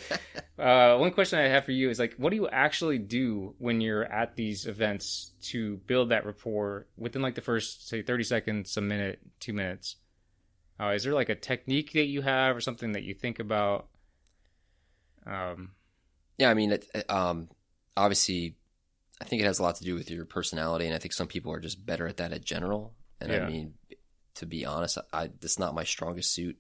uh, one question I have for you is like, what do you actually do when you're at these events to build that rapport within like the first, say, thirty seconds, a minute, two minutes? Uh, is there like a technique that you have or something that you think about? Um, yeah, I mean, it, um, obviously, I think it has a lot to do with your personality. And I think some people are just better at that in general. And yeah. I mean, to be honest, I, that's not my strongest suit.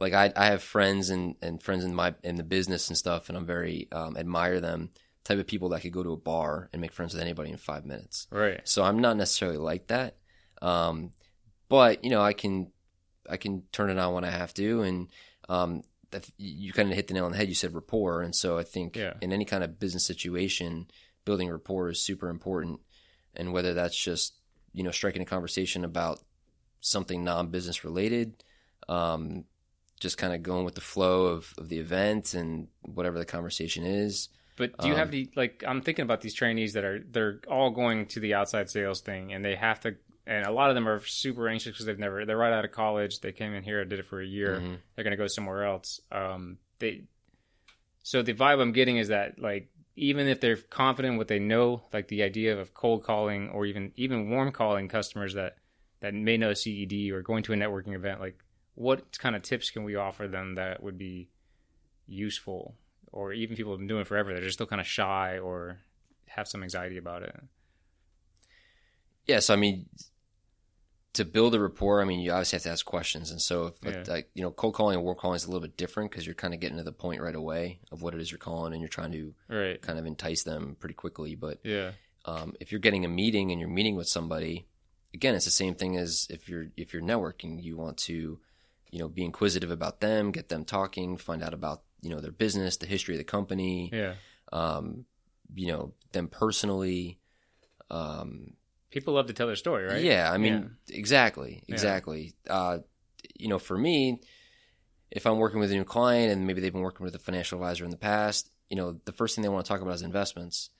Like I, I have friends and, and friends in my in the business and stuff, and I'm very um, admire them type of people that could go to a bar and make friends with anybody in five minutes. Right. So I'm not necessarily like that, um, but you know I can I can turn it on when I have to, and um, you kind of hit the nail on the head. You said rapport, and so I think yeah. in any kind of business situation, building rapport is super important, and whether that's just you know striking a conversation about something non-business related. Um, just kind of going with the flow of, of the event and whatever the conversation is. But do you um, have the, like, I'm thinking about these trainees that are, they're all going to the outside sales thing and they have to, and a lot of them are super anxious because they've never, they're right out of college. They came in here and did it for a year. Mm-hmm. They're going to go somewhere else. Um, they, so the vibe I'm getting is that like, even if they're confident in what they know, like the idea of cold calling or even, even warm calling customers that, that may know C E D or going to a networking event, like, what kind of tips can we offer them that would be useful? Or even people who've been doing it forever, they're just still kind of shy or have some anxiety about it. Yeah, so I mean, to build a rapport, I mean, you obviously have to ask questions. And so, if, yeah. like, you know, cold calling and warm calling is a little bit different because you're kind of getting to the point right away of what it is you're calling and you're trying to right. kind of entice them pretty quickly. But yeah. um, if you're getting a meeting and you're meeting with somebody, again, it's the same thing as if you're if you're networking, you want to, you know, be inquisitive about them, get them talking, find out about, you know, their business, the history of the company, yeah. um, you know, them personally, um, People love to tell their story, right? Yeah, I mean, yeah. exactly, exactly. Yeah. Uh, you know, for me, if I'm working with a new client and maybe they've been working with a financial advisor in the past, you know, the first thing they want to talk about is investments.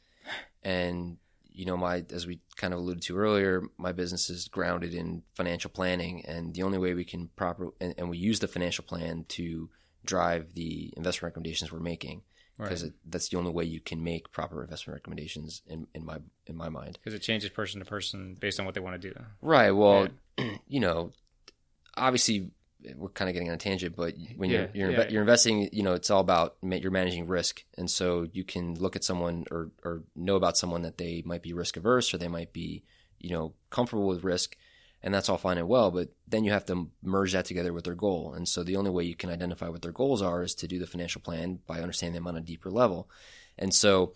And, you know, my as we kind of alluded to earlier, my business is grounded in financial planning, and the only way we can properly and, and we use the financial plan to drive the investment recommendations we're making. Because right. that's the only way you can make proper investment recommendations in, in my in my mind. Because it changes person to person based on what they want to do. Right. Well, yeah. you know, obviously we're kind of getting on a tangent, but when yeah. you're you're, yeah, inv- yeah. you're investing, you know, it's all about you're managing risk, and so you can look at someone or or know about someone that they might be risk averse or they might be, you know, comfortable with risk, and that's all fine and well. But then you have to merge that together with their goal. And so the only way you can identify what their goals are is to do the financial plan by understanding them on a deeper level. And so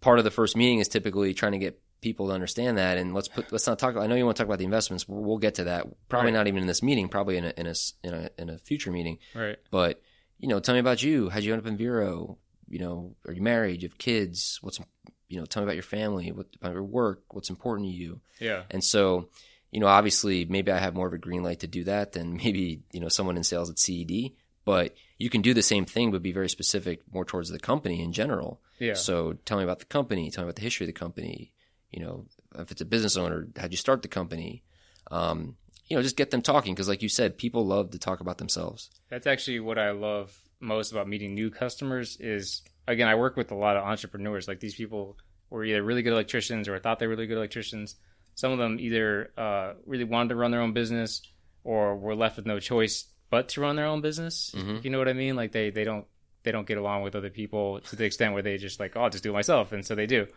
part of the first meeting is typically trying to get people to understand that. And let's put, let's not talk about, I know you want to talk about the investments. We'll, we'll get to that. Probably right. not even in this meeting, probably in a, in a, in a, in a future meeting. Right. But, you know, tell me about you. How'd you end up in Vero? You know, are you married? Do you have kids? What's, you know, tell me about your family, what about your work, what's important to you. Yeah. And so, you know, obviously, maybe I have more of a green light to do that than maybe, you know, someone in sales at C E D. But you can do the same thing, but be very specific more towards the company in general. Yeah. So tell me about the company. Tell me about the history of the company. You know, if it's a business owner, how'd you start the company? Um, you know, just get them talking because, like you said, people love to talk about themselves. That's actually what I love most about meeting new customers is, again, I work with a lot of entrepreneurs. Like these people were either really good electricians or I thought they were really good electricians. Some of them either uh, really wanted to run their own business or were left with no choice but to run their own business. Mm-hmm. You know what I mean? Like they, they don't they don't get along with other people to the extent where they just like, oh, I'll just do it myself. And so they do.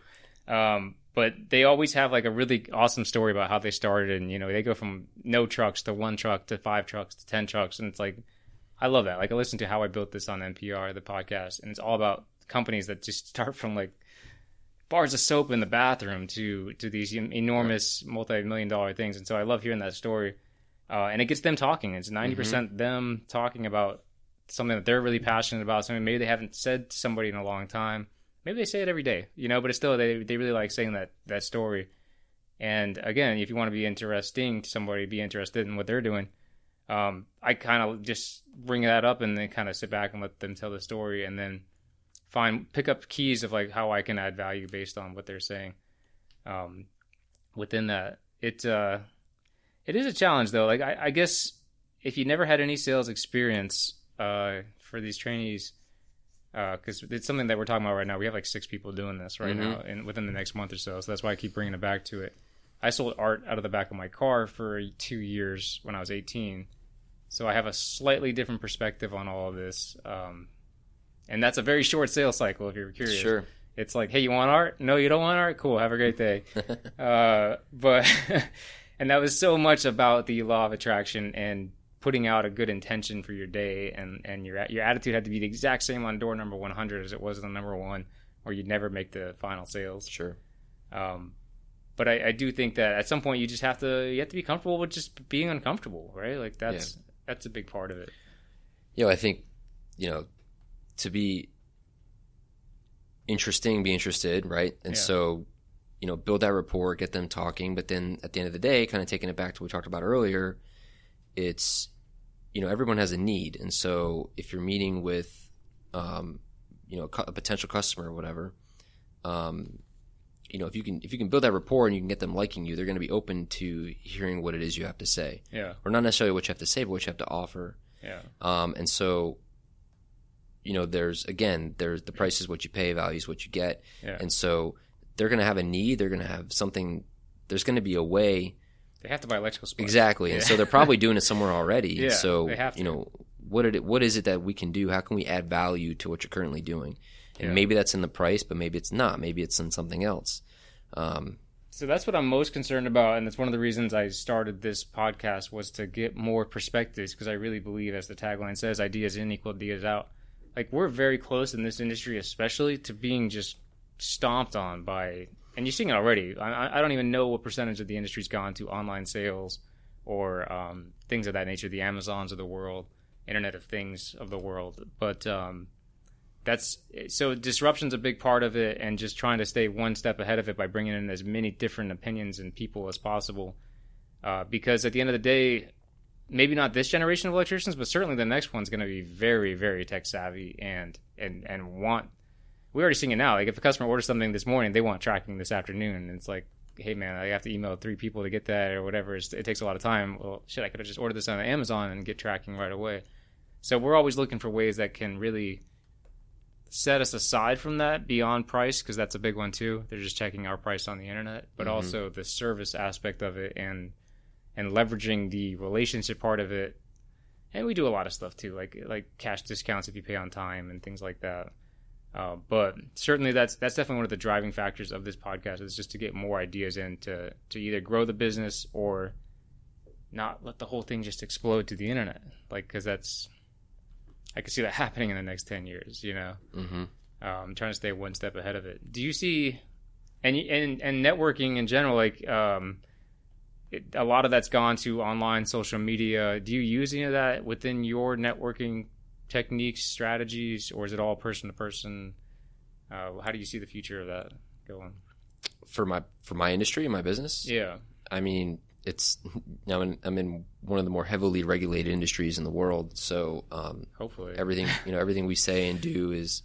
Um, but they always have like a really awesome story about how they started. And, you know, they go from no trucks to one truck to five trucks to ten trucks. And it's like, I love that. Like I listened to How I Built This on N P R, the podcast. And it's all about companies that just start from like bars of soap in the bathroom to to these enormous multi-million dollar things. And so I love hearing that story. Uh, and it gets them talking. It's ninety percent mm-hmm. them talking about something that they're really passionate about, something maybe they haven't said to somebody in a long time. Maybe they say it every day, you know, but it's still, they they really like saying that that story. And again, if you want to be interesting to somebody, be interested in what they're doing. Um, I kind of just bring that up and then kind of sit back and let them tell the story and then find pick up keys of like how I can add value based on what they're saying. Um, within that, it uh, it is a challenge though. Like I, I guess if you never had any sales experience uh, for these trainees, because uh, it's something that we're talking about right now. We have like six people doing this right mm-hmm. now, and within the next month or so. So that's why I keep bringing it back to it. I sold art out of the back of my car for two years when I was eighteen, so I have a slightly different perspective on all of this. Um, And that's a very short sales cycle, if you're curious. Sure. It's like, hey, you want art? No, you don't want art? Cool, have a great day. uh, but and that was so much about the law of attraction and putting out a good intention for your day. And, and your your attitude had to be the exact same on door number one hundred as it was on number one, or you'd never make the final sales. Sure. Um, but I, I do think that at some point you just have to you have to be comfortable with just being uncomfortable, right? Like that's yeah. that's a big part of it. You know, I think, you know, to be interesting, be interested, right? And yeah. so, you know, build that rapport, get them talking. But then at the end of the day, kind of taking it back to what we talked about earlier, it's, you know, everyone has a need. And so if you're meeting with, um, you know, a potential customer or whatever, um, you know, if you can if you can build that rapport and you can get them liking you, they're going to be open to hearing what it is you have to say. Yeah. Or not necessarily what you have to say, but what you have to offer. Yeah. Um, and so... you know, there's, again, there's the price is what you pay, value is what you get. Yeah. And so they're going to have a need. They're going to have something. There's going to be a way. They have to buy electrical supplies. Exactly. Yeah. And so they're probably doing it somewhere already. Yeah, so, they have to. You know, what, it, what is it that we can do? How can we add value to what you're currently doing? And yeah. maybe that's in the price, but maybe it's not. Maybe it's in something else. Um, so that's what I'm most concerned about. And that's one of the reasons I started this podcast was to get more perspectives because I really believe, as the tagline says, ideas in equal ideas out. Like, we're very close in this industry, especially, to being just stomped on by, and you're seeing it already. I, I don't even know what percentage of the industry's gone to online sales or um, things of that nature, the Amazons of the world, Internet of Things of the world. But um, that's so disruption's a big part of it, and just trying to stay one step ahead of it by bringing in as many different opinions and people as possible. Uh, because at the end of the day, maybe not this generation of electricians, but certainly the next one's going to be very, very tech savvy and and and want. We're already seeing it now. Like if a customer orders something this morning, they want tracking this afternoon, and it's like, hey man, I have to email three people to get that or whatever. It's, it takes a lot of time. Well, shit, I could have just ordered this on Amazon and get tracking right away. So we're always looking for ways that can really set us aside from that beyond price, because that's a big one too. They're just checking our price on the internet, but mm-hmm. also the service aspect of it and and leveraging the relationship part of it. And we do a lot of stuff too, like like cash discounts if you pay on time and things like that. Uh, but certainly that's that's definitely one of the driving factors of this podcast, is just to get more ideas in to, to either grow the business or not let the whole thing just explode to the internet. Like, because that's, I could see that happening in the next ten years, you know. Mm-hmm. Um, trying to stay one step ahead of it. Do you see, and and, and networking in general, like um, it, a lot of that's gone to online, social media. Do you use any of that within your networking techniques, strategies, or is it all person to person? Uh, how do you see the future of that going? For my for my industry and my business? Yeah. I mean, it's I'm in, I'm in one of the more heavily regulated industries in the world, so um, hopefully everything you know everything we say and do is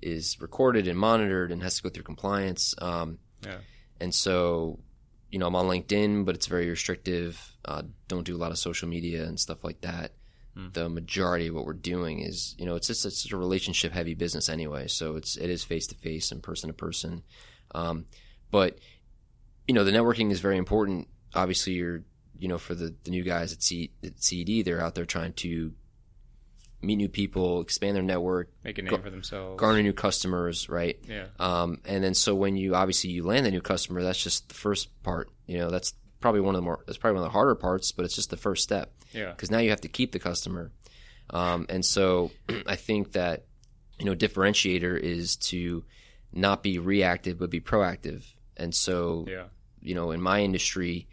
is recorded and monitored and has to go through compliance. Um, yeah. And so, you know, I'm on LinkedIn, but it's very restrictive. Uh, don't do a lot of social media and stuff like that. The majority of what we're doing is, you know, it's just it's a relationship heavy business anyway. So it's, it is face to face and person to person. Um, but, you know, the networking is very important. Obviously you're, you know, for the, the new guys at, C, at C E D, they're out there trying to meet new people, expand their network, make a name gar- for themselves, garner new customers. Right. Yeah. Um, and then, so when you, obviously you land a new customer, that's just the first part, you know, that's probably one of the more, that's probably one of the harder parts, but it's just the first step. Yeah. Because now you have to keep the customer. Um, and so I think that, you know, differentiator is to not be reactive, but be proactive. And so, yeah. you know, in my industry,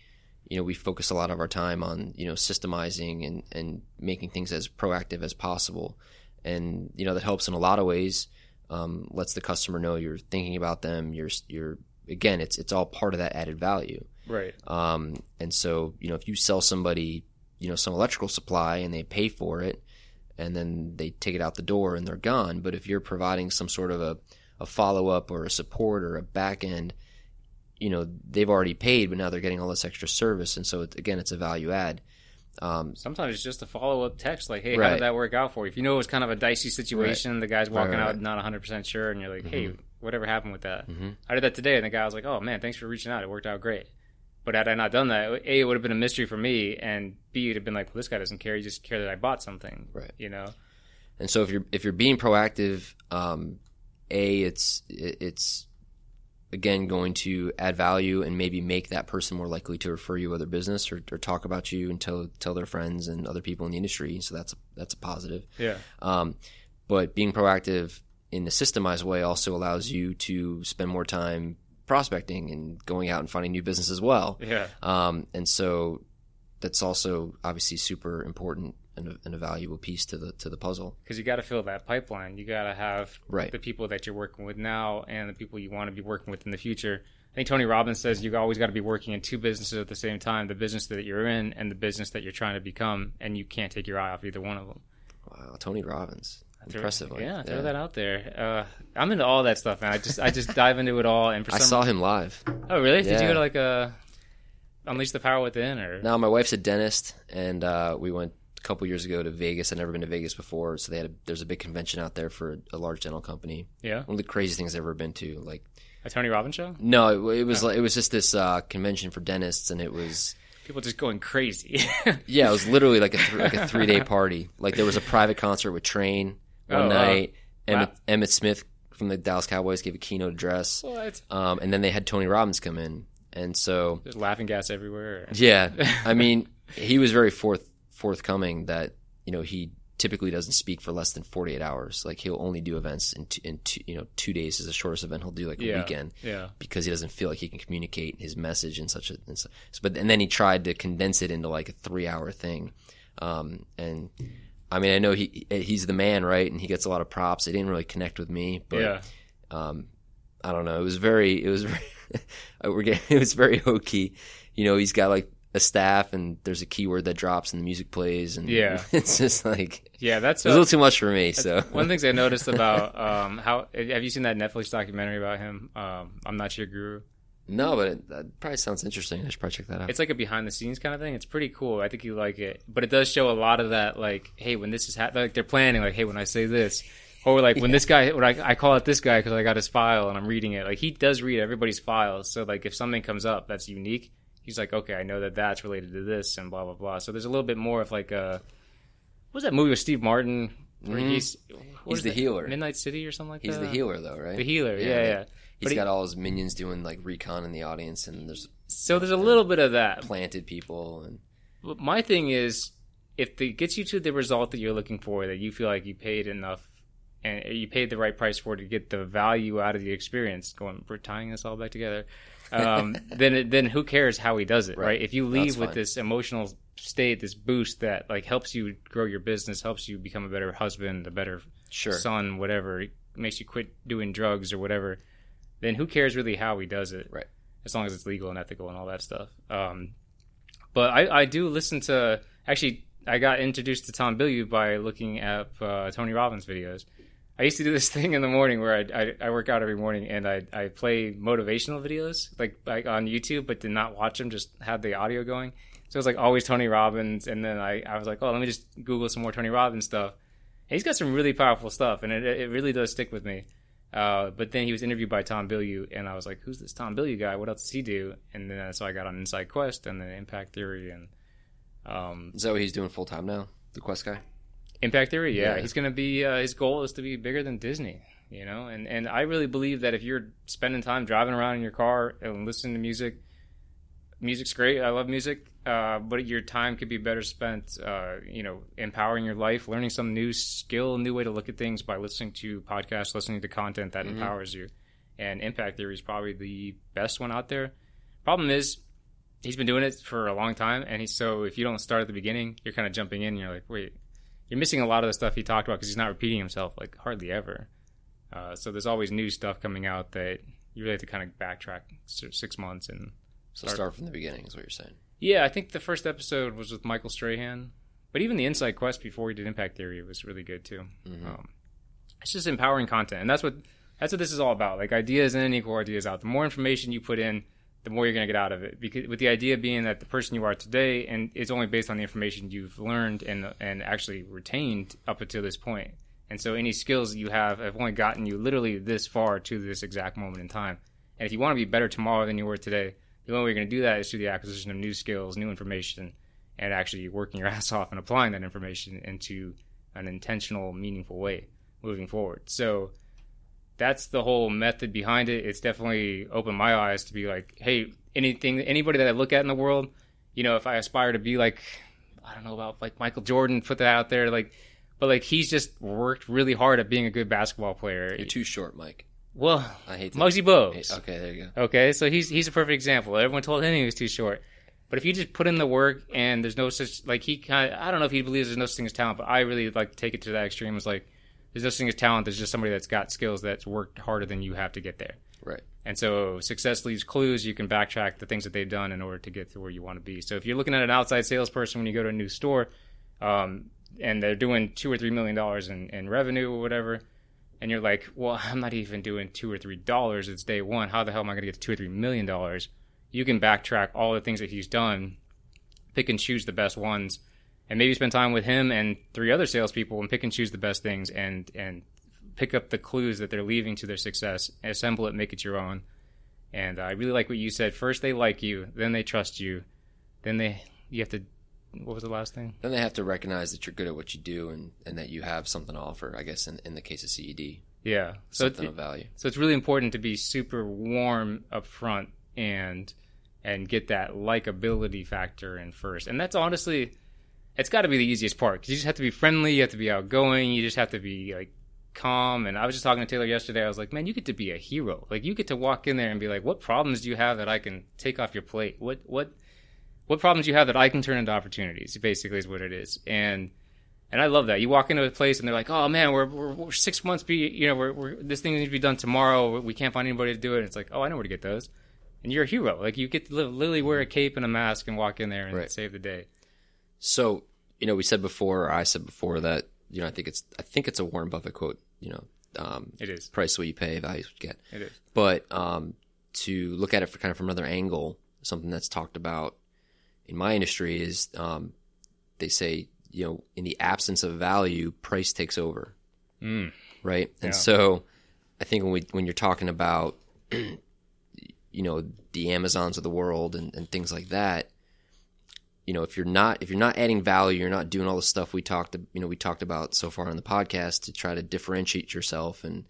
you know, we focus a lot of our time on, you know, systemizing and, and making things as proactive as possible. And, you know, that helps in a lot of ways, um, lets the customer know you're thinking about them. You're, you're, again, it's, it's all part of that added value. Right. Um, and so, you know, if you sell somebody, you know, some electrical supply and they pay for it and then they take it out the door and they're gone. But if you're providing some sort of a, a follow-up or a support or a back end, you know, they've already paid, but now they're getting all this extra service. And so, it, again, it's a value add. Um, Sometimes it's just a follow-up text like, hey, right. how did that work out for you? If you know it was kind of a dicey situation, right. the guy's walking right, right, out right. not one hundred percent sure, and you're like, mm-hmm. hey, whatever happened with that? Mm-hmm. I did that today. And the guy was like, oh, man, thanks for reaching out. It worked out great. But had I not done that, A, it would have been a mystery for me, and B, it would have been like, well, this guy doesn't care. He just cared that I bought something, right? You know. And so if you're if you're being proactive, um, A, it's it's again going to add value and maybe make that person more likely to refer you other business or, or talk about you and tell tell their friends and other people in the industry. So that's a, that's a positive. Yeah. Um, but being proactive in a systemized way also allows you to spend more time prospecting and going out and finding new business as well. Yeah. Um, and so that's also obviously super important and a, and a valuable piece to the to the puzzle. Because you got to fill that pipeline. You got to have right. the people that you're working with now and the people you want to be working with in the future. I think Tony Robbins says you always got to be working in two businesses at the same time, the business that you're in and the business that you're trying to become, and you can't take your eye off either one of them. Wow, Tony Robbins. Impressive. Yeah, throw yeah. that out there. Uh, I'm into all that stuff, man. I just I just dive into it all. And for some I saw reason... him live. Oh, really? Yeah. Did you go to like a Unleash the Power Within? Or no, my wife's a dentist, and uh, we went a couple years ago to Vegas. I'd never been to Vegas before, so they had a, there's a big convention out there for a, a large dental company. Yeah, one of the craziest things I've ever been to, like a Tony Robbins show. No, it, it was oh. like, it was just this uh, convention for dentists, and it was. People just going crazy. yeah, it was literally like a th- like a three day party. Like there was a private concert with Train. One oh, night, wow. Emmett, Emmett Smith from the Dallas Cowboys gave a keynote address. What? Um, and then they had Tony Robbins come in, and so there's laughing gas everywhere. Yeah, I mean, he was very forth forthcoming that you know he typically doesn't speak for less than forty-eight hours. Like he'll only do events in, two, in two, you know two days is the shortest event he'll do, like yeah. a weekend, yeah. because he doesn't feel like he can communicate his message in such a. In such, but and then he tried to condense it into like a three hour thing, um, and. I mean, I know he he's the man, right? And he gets a lot of props. It didn't really connect with me, but yeah. um, I don't know. It was very, it was, very, we're getting, it was very low key. You know, he's got like a staff, and there's a keyword that drops, and the music plays, and yeah. it's just like, yeah, that's a, it was a little too much for me. So one of the things I noticed about um, how have you seen that Netflix documentary about him? Um, I'm Not Your Guru. No, but it, that probably sounds interesting. I should probably check that out. It's like a behind-the-scenes kind of thing. It's pretty cool. I think you like it. But it does show a lot of that, like, hey, when this is happening, like, they're planning, like, hey, when I say this. Or, like, yeah. when this guy, when I, I call out this guy because I got his file and I'm reading it. Like, he does read everybody's files. So, like, if something comes up that's unique, he's like, okay, I know that that's related to this and blah, blah, blah. So there's a little bit more of, like, a, what was that movie with Steve Martin? Where mm-hmm. He's, he's the that? healer. Midnight City or something like he's that? He's the healer, though, right? The healer, yeah, yeah. yeah. yeah. He's he, got all his minions doing like recon in the audience, and there's so there's a little bit of that planted people. And my thing is, if it gets you to the result that you're looking for, that you feel like you paid enough and you paid the right price for it to get the value out of the experience, going we're tying this all back together, um, then it, then who cares how he does it, right? right? If you leave That's with fine. this emotional state, this boost that like helps you grow your business, helps you become a better husband, a better sure. son, whatever, it makes you quit doing drugs or whatever. Then who cares really how he does it, right? As long as it's legal and ethical and all that stuff. Um, but I, I do listen to – actually, I got introduced to Tom Bilyeu by looking at uh, Tony Robbins videos. I used to do this thing in the morning where I, I, I work out every morning and I, I play motivational videos like, like on YouTube, but did not watch them, just had the audio going. So it was like always Tony Robbins, and then I, I was like, oh, let me just Google some more Tony Robbins stuff. And he's got some really powerful stuff, and it, it really does stick with me. Uh, but then he was interviewed by Tom Bilyeu, and I was like, who's this Tom Bilyeu guy? What else does he do? And then uh, so I got on Inside Quest and then Impact Theory. and um, Is that what he's doing full-time now, the Quest guy? Impact Theory, yeah. yeah. He's going to be uh, – his goal is to be bigger than Disney, you know? And, and I really believe that if you're spending time driving around in your car and listening to music, music's great. I love music. Uh, but your time could be better spent, uh, you know, empowering your life, learning some new skill, new way to look at things by listening to podcasts, listening to content that mm-hmm. empowers you. And Impact Theory is probably the best one out there. Problem is, he's been doing it for a long time, and he's, so if you don't start at the beginning, you're kind of jumping in. And you're like, wait, you're missing a lot of the stuff he talked about because he's not repeating himself like hardly ever. Uh, so there's always new stuff coming out that you really have to kind of backtrack six months and start. So start from the beginning is what you're saying. Yeah, I think the first episode was with Michael Strahan, but even the Inside Quest before he did Impact Theory was really good too. Mm-hmm. Um, it's just empowering content, and that's what that's what this is all about. Like ideas in, equal ideas out. The more information you put in, the more you're going to get out of it. Because with the idea being that the person you are today, and it's only based on the information you've learned and and actually retained up until this point. And so any skills that you have have only gotten you literally this far to this exact moment in time. And if you want to be better tomorrow than you were today, the only way you're going to do that is through the acquisition of new skills, new information, and actually working your ass off and applying that information into an intentional, meaningful way moving forward. So that's the whole method behind it. It's definitely opened my eyes to be like, hey, anything, anybody that I look at in the world, you know, if I aspire to be like, I don't know about like Michael Jordan, put that out there, like, but like he's just worked really hard at being a good basketball player. You're too short, Mike. Well, I hate that. Muggsy Bogues. Okay, there you go. Okay, so he's he's a perfect example. Everyone told him he was too short. But if you just put in the work and there's no such, like he kind of, I don't know if he believes there's no such thing as talent, but I really like to take it to that extreme. It's like, there's no such thing as talent. There's just somebody that's got skills that's worked harder than you have to get there. Right. And so success leaves clues. You can backtrack the things that they've done in order to get to where you want to be. So if you're looking at an outside salesperson when you go to a new store um, and they're doing two or three million dollars in, in revenue or whatever, and you're like, well, I'm not even doing two or three dollars. It's day one. How the hell am I going to get to two or three million dollars? You can backtrack all the things that he's done, pick and choose the best ones, and maybe spend time with him and three other salespeople and pick and choose the best things and and pick up the clues that they're leaving to their success, assemble it, make it your own. And I really like what you said. First, they like you, then they trust you, then they you have to. What was the last thing? Then they have to recognize that you're good at what you do and, and that you have something to offer, I guess, in, in the case of C E D. Yeah. Something so it, of value. So it's really important to be super warm up front and and get that likability factor in first. And that's honestly, it's got to be the easiest part because you just have to be friendly. You have to be outgoing. You just have to be like calm. And I was just talking to Taylor yesterday. I was like, man, you get to be a hero. Like you get to walk in there and be like, what problems do you have that I can take off your plate? What what? What problems you have that I can turn into opportunities, basically, is what it is. And And I love that. You walk into a place and they're like, "Oh man, we're we're, we're six months be you know we're, we're this thing needs to be done tomorrow. We can't find anybody to do it." And it's like, "Oh, I know where to get those." And you're a hero. Like you get to literally wear a cape and a mask and walk in there and right. save the day. So you know, we said before, or I said before that you know I think it's I think it's a Warren Buffett quote. You know, um, it is price what you pay, value what you get. It is. But um, to look at it for kind of from another angle, something that's talked about in my industry is um, they say. You know, in the absence of value, price takes over, mm. right? Yeah. And so, I think when we when you're talking about, you know, the Amazons of the world and, and things like that, you know, if you're not if you're not adding value, you're not doing all the stuff we talked you know we talked about so far on the podcast to try to differentiate yourself and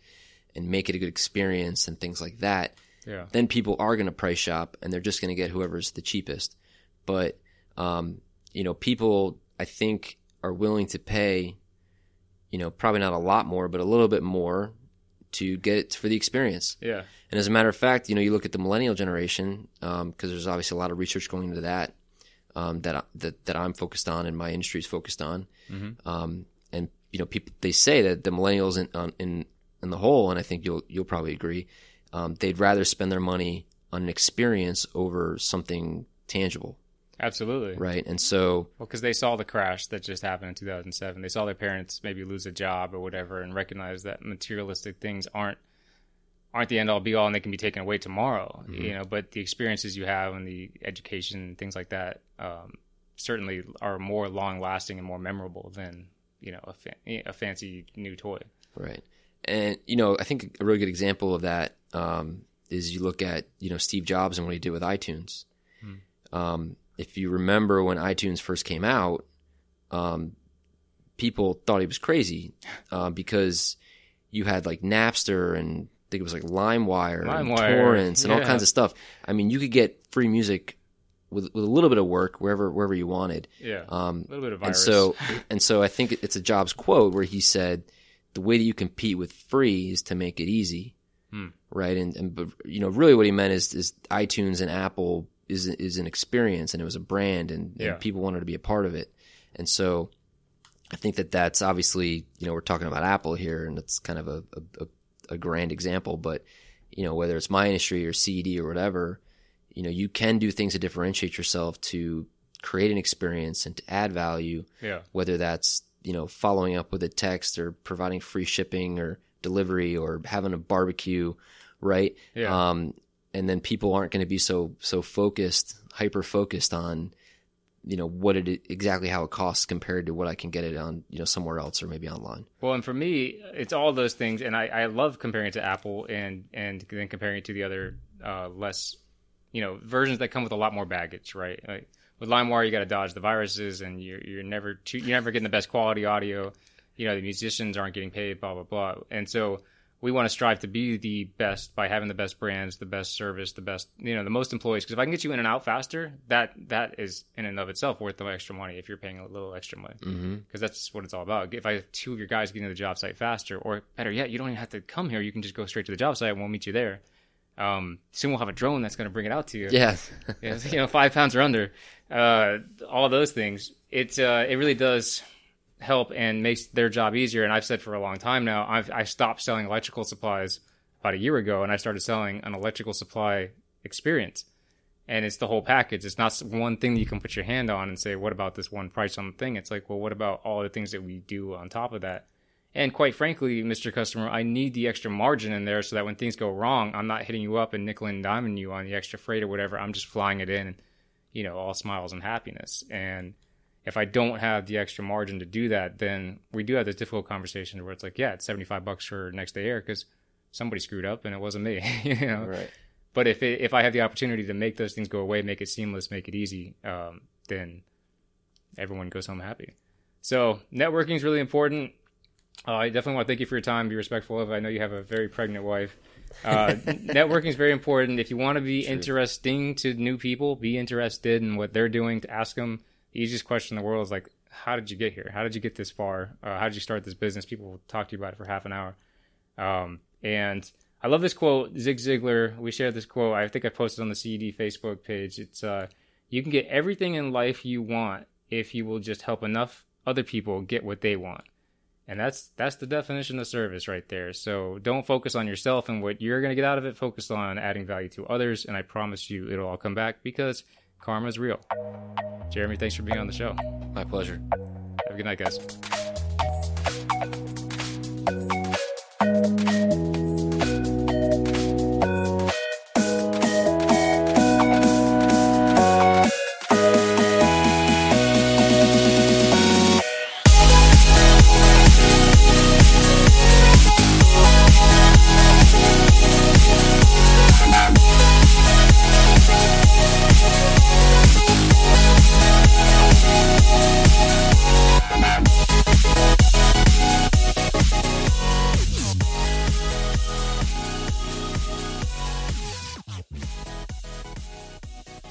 and make it a good experience and things like that. Yeah. Then people are going to price shop and they're just going to get whoever's the cheapest. But um, you know, people. I think are willing to pay, you know, probably not a lot more, but a little bit more to get it for the experience. Yeah. And as a matter of fact, you know, you look at the millennial generation, um, because there's obviously a lot of research going into that, um, that, that, that I'm focused on and my industry is focused on. Mm-hmm. Um, and you know, people, they say that the millennials in, um, in, in the whole, and I think you'll, you'll probably agree, um, they'd rather spend their money on an experience over something tangible. Absolutely. Right. And so. Well, because they saw the crash that just happened in two thousand seven. They saw their parents maybe lose a job or whatever and recognize that materialistic things aren't aren't the end all be all and they can be taken away tomorrow. Mm-hmm. You know, but the experiences you have and the education and things like that um, certainly are more long lasting and more memorable than, you know, a, fa- a fancy new toy. Right. And, you know, I think a really good example of that um, is you look at, you know, Steve Jobs and what he did with iTunes. Mm-hmm. Um If you remember when iTunes first came out, um, people thought he was crazy uh, because you had like Napster and I think it was like LimeWire, LimeWire. and torrents and yeah. all kinds of stuff. I mean, you could get free music with with a little bit of work wherever wherever you wanted. Yeah, um, a little bit of virus. And so, and so I think it's a Jobs quote where he said, "The way that you compete with free is to make it easy." Hmm. Right, and and you know, really what he meant is is iTunes and Apple. Is is an experience, and it was a brand, and, yeah. and people wanted to be a part of it. And so I think that that's obviously, you know, we're talking about Apple here, and it's kind of a, a, a grand example. But, you know, whether it's my industry or C E D or whatever, you know, you can do things to differentiate yourself to create an experience and to add value, yeah. whether that's, you know, following up with a text or providing free shipping or delivery or having a barbecue, right? Yeah. Um, And then people aren't going to be so so focused, hyper focused on, you know, what it exactly how it costs compared to what I can get it on, you know, somewhere else or maybe online. Well, and for me, it's all those things, and I, I love comparing it to Apple and and then comparing it to the other uh, less, you know, versions that come with a lot more baggage, right? Like with LimeWire, you got to dodge the viruses, and you're you're never too, you're never getting the best quality audio. You know, the musicians aren't getting paid, blah blah blah, and so. We want to strive to be the best by having the best brands, the best service, the best, you know, the most employees. Because if I can get you in and out faster, that that is in and of itself worth the extra money if you're paying a little extra money. Because mm-hmm. that's what it's all about. If I have two of your guys getting to the job site faster, or better yet, you don't even have to come here. You can just go straight to the job site and we'll meet you there. Um, soon we'll have a drone that's going to bring it out to you. Yeah. You know, five pounds or under. Uh, all those things. It's, uh, it really does... help and makes their job easier. And I've said for a long time now, I've, I stopped selling electrical supplies about a year ago, and I started selling an electrical supply experience. And it's the whole package. It's not one thing that you can put your hand on and say, what about this one price on the thing? It's like, well, what about all the things that we do on top of that? And quite frankly, Mister Customer, I need the extra margin in there so that when things go wrong, I'm not hitting you up and nickel and diming you on the extra freight or whatever. I'm just flying it in, you know, all smiles and happiness. And if I don't have the extra margin to do that, then we do have this difficult conversation where it's like, yeah, it's seventy-five bucks for next day air because somebody screwed up and it wasn't me, you know? Right. But if it, if I have the opportunity to make those things go away, make it seamless, make it easy, um, then everyone goes home happy. So networking is really important. Uh, I definitely want to thank you for your time. Be respectful of it. I know you have a very pregnant wife. Uh, networking is very important. If you want to be True. interesting to new people, be interested in what they're doing, to ask them. The easiest question in the world is like, how did you get here? How did you get this far? Uh, how did you start this business? People will talk to you about it for half an hour. Um, and I love this quote, Zig Ziglar. We shared this quote. I think I posted on the C E D Facebook page. It's, uh, you can get everything in life you want if you will just help enough other people get what they want. And that's that's the definition of service right there. So don't focus on yourself and what you're going to get out of it. Focus on adding value to others, and I promise you it'll all come back because karma is real. Jeremy, thanks for being on the show. My pleasure. Have a good night, guys.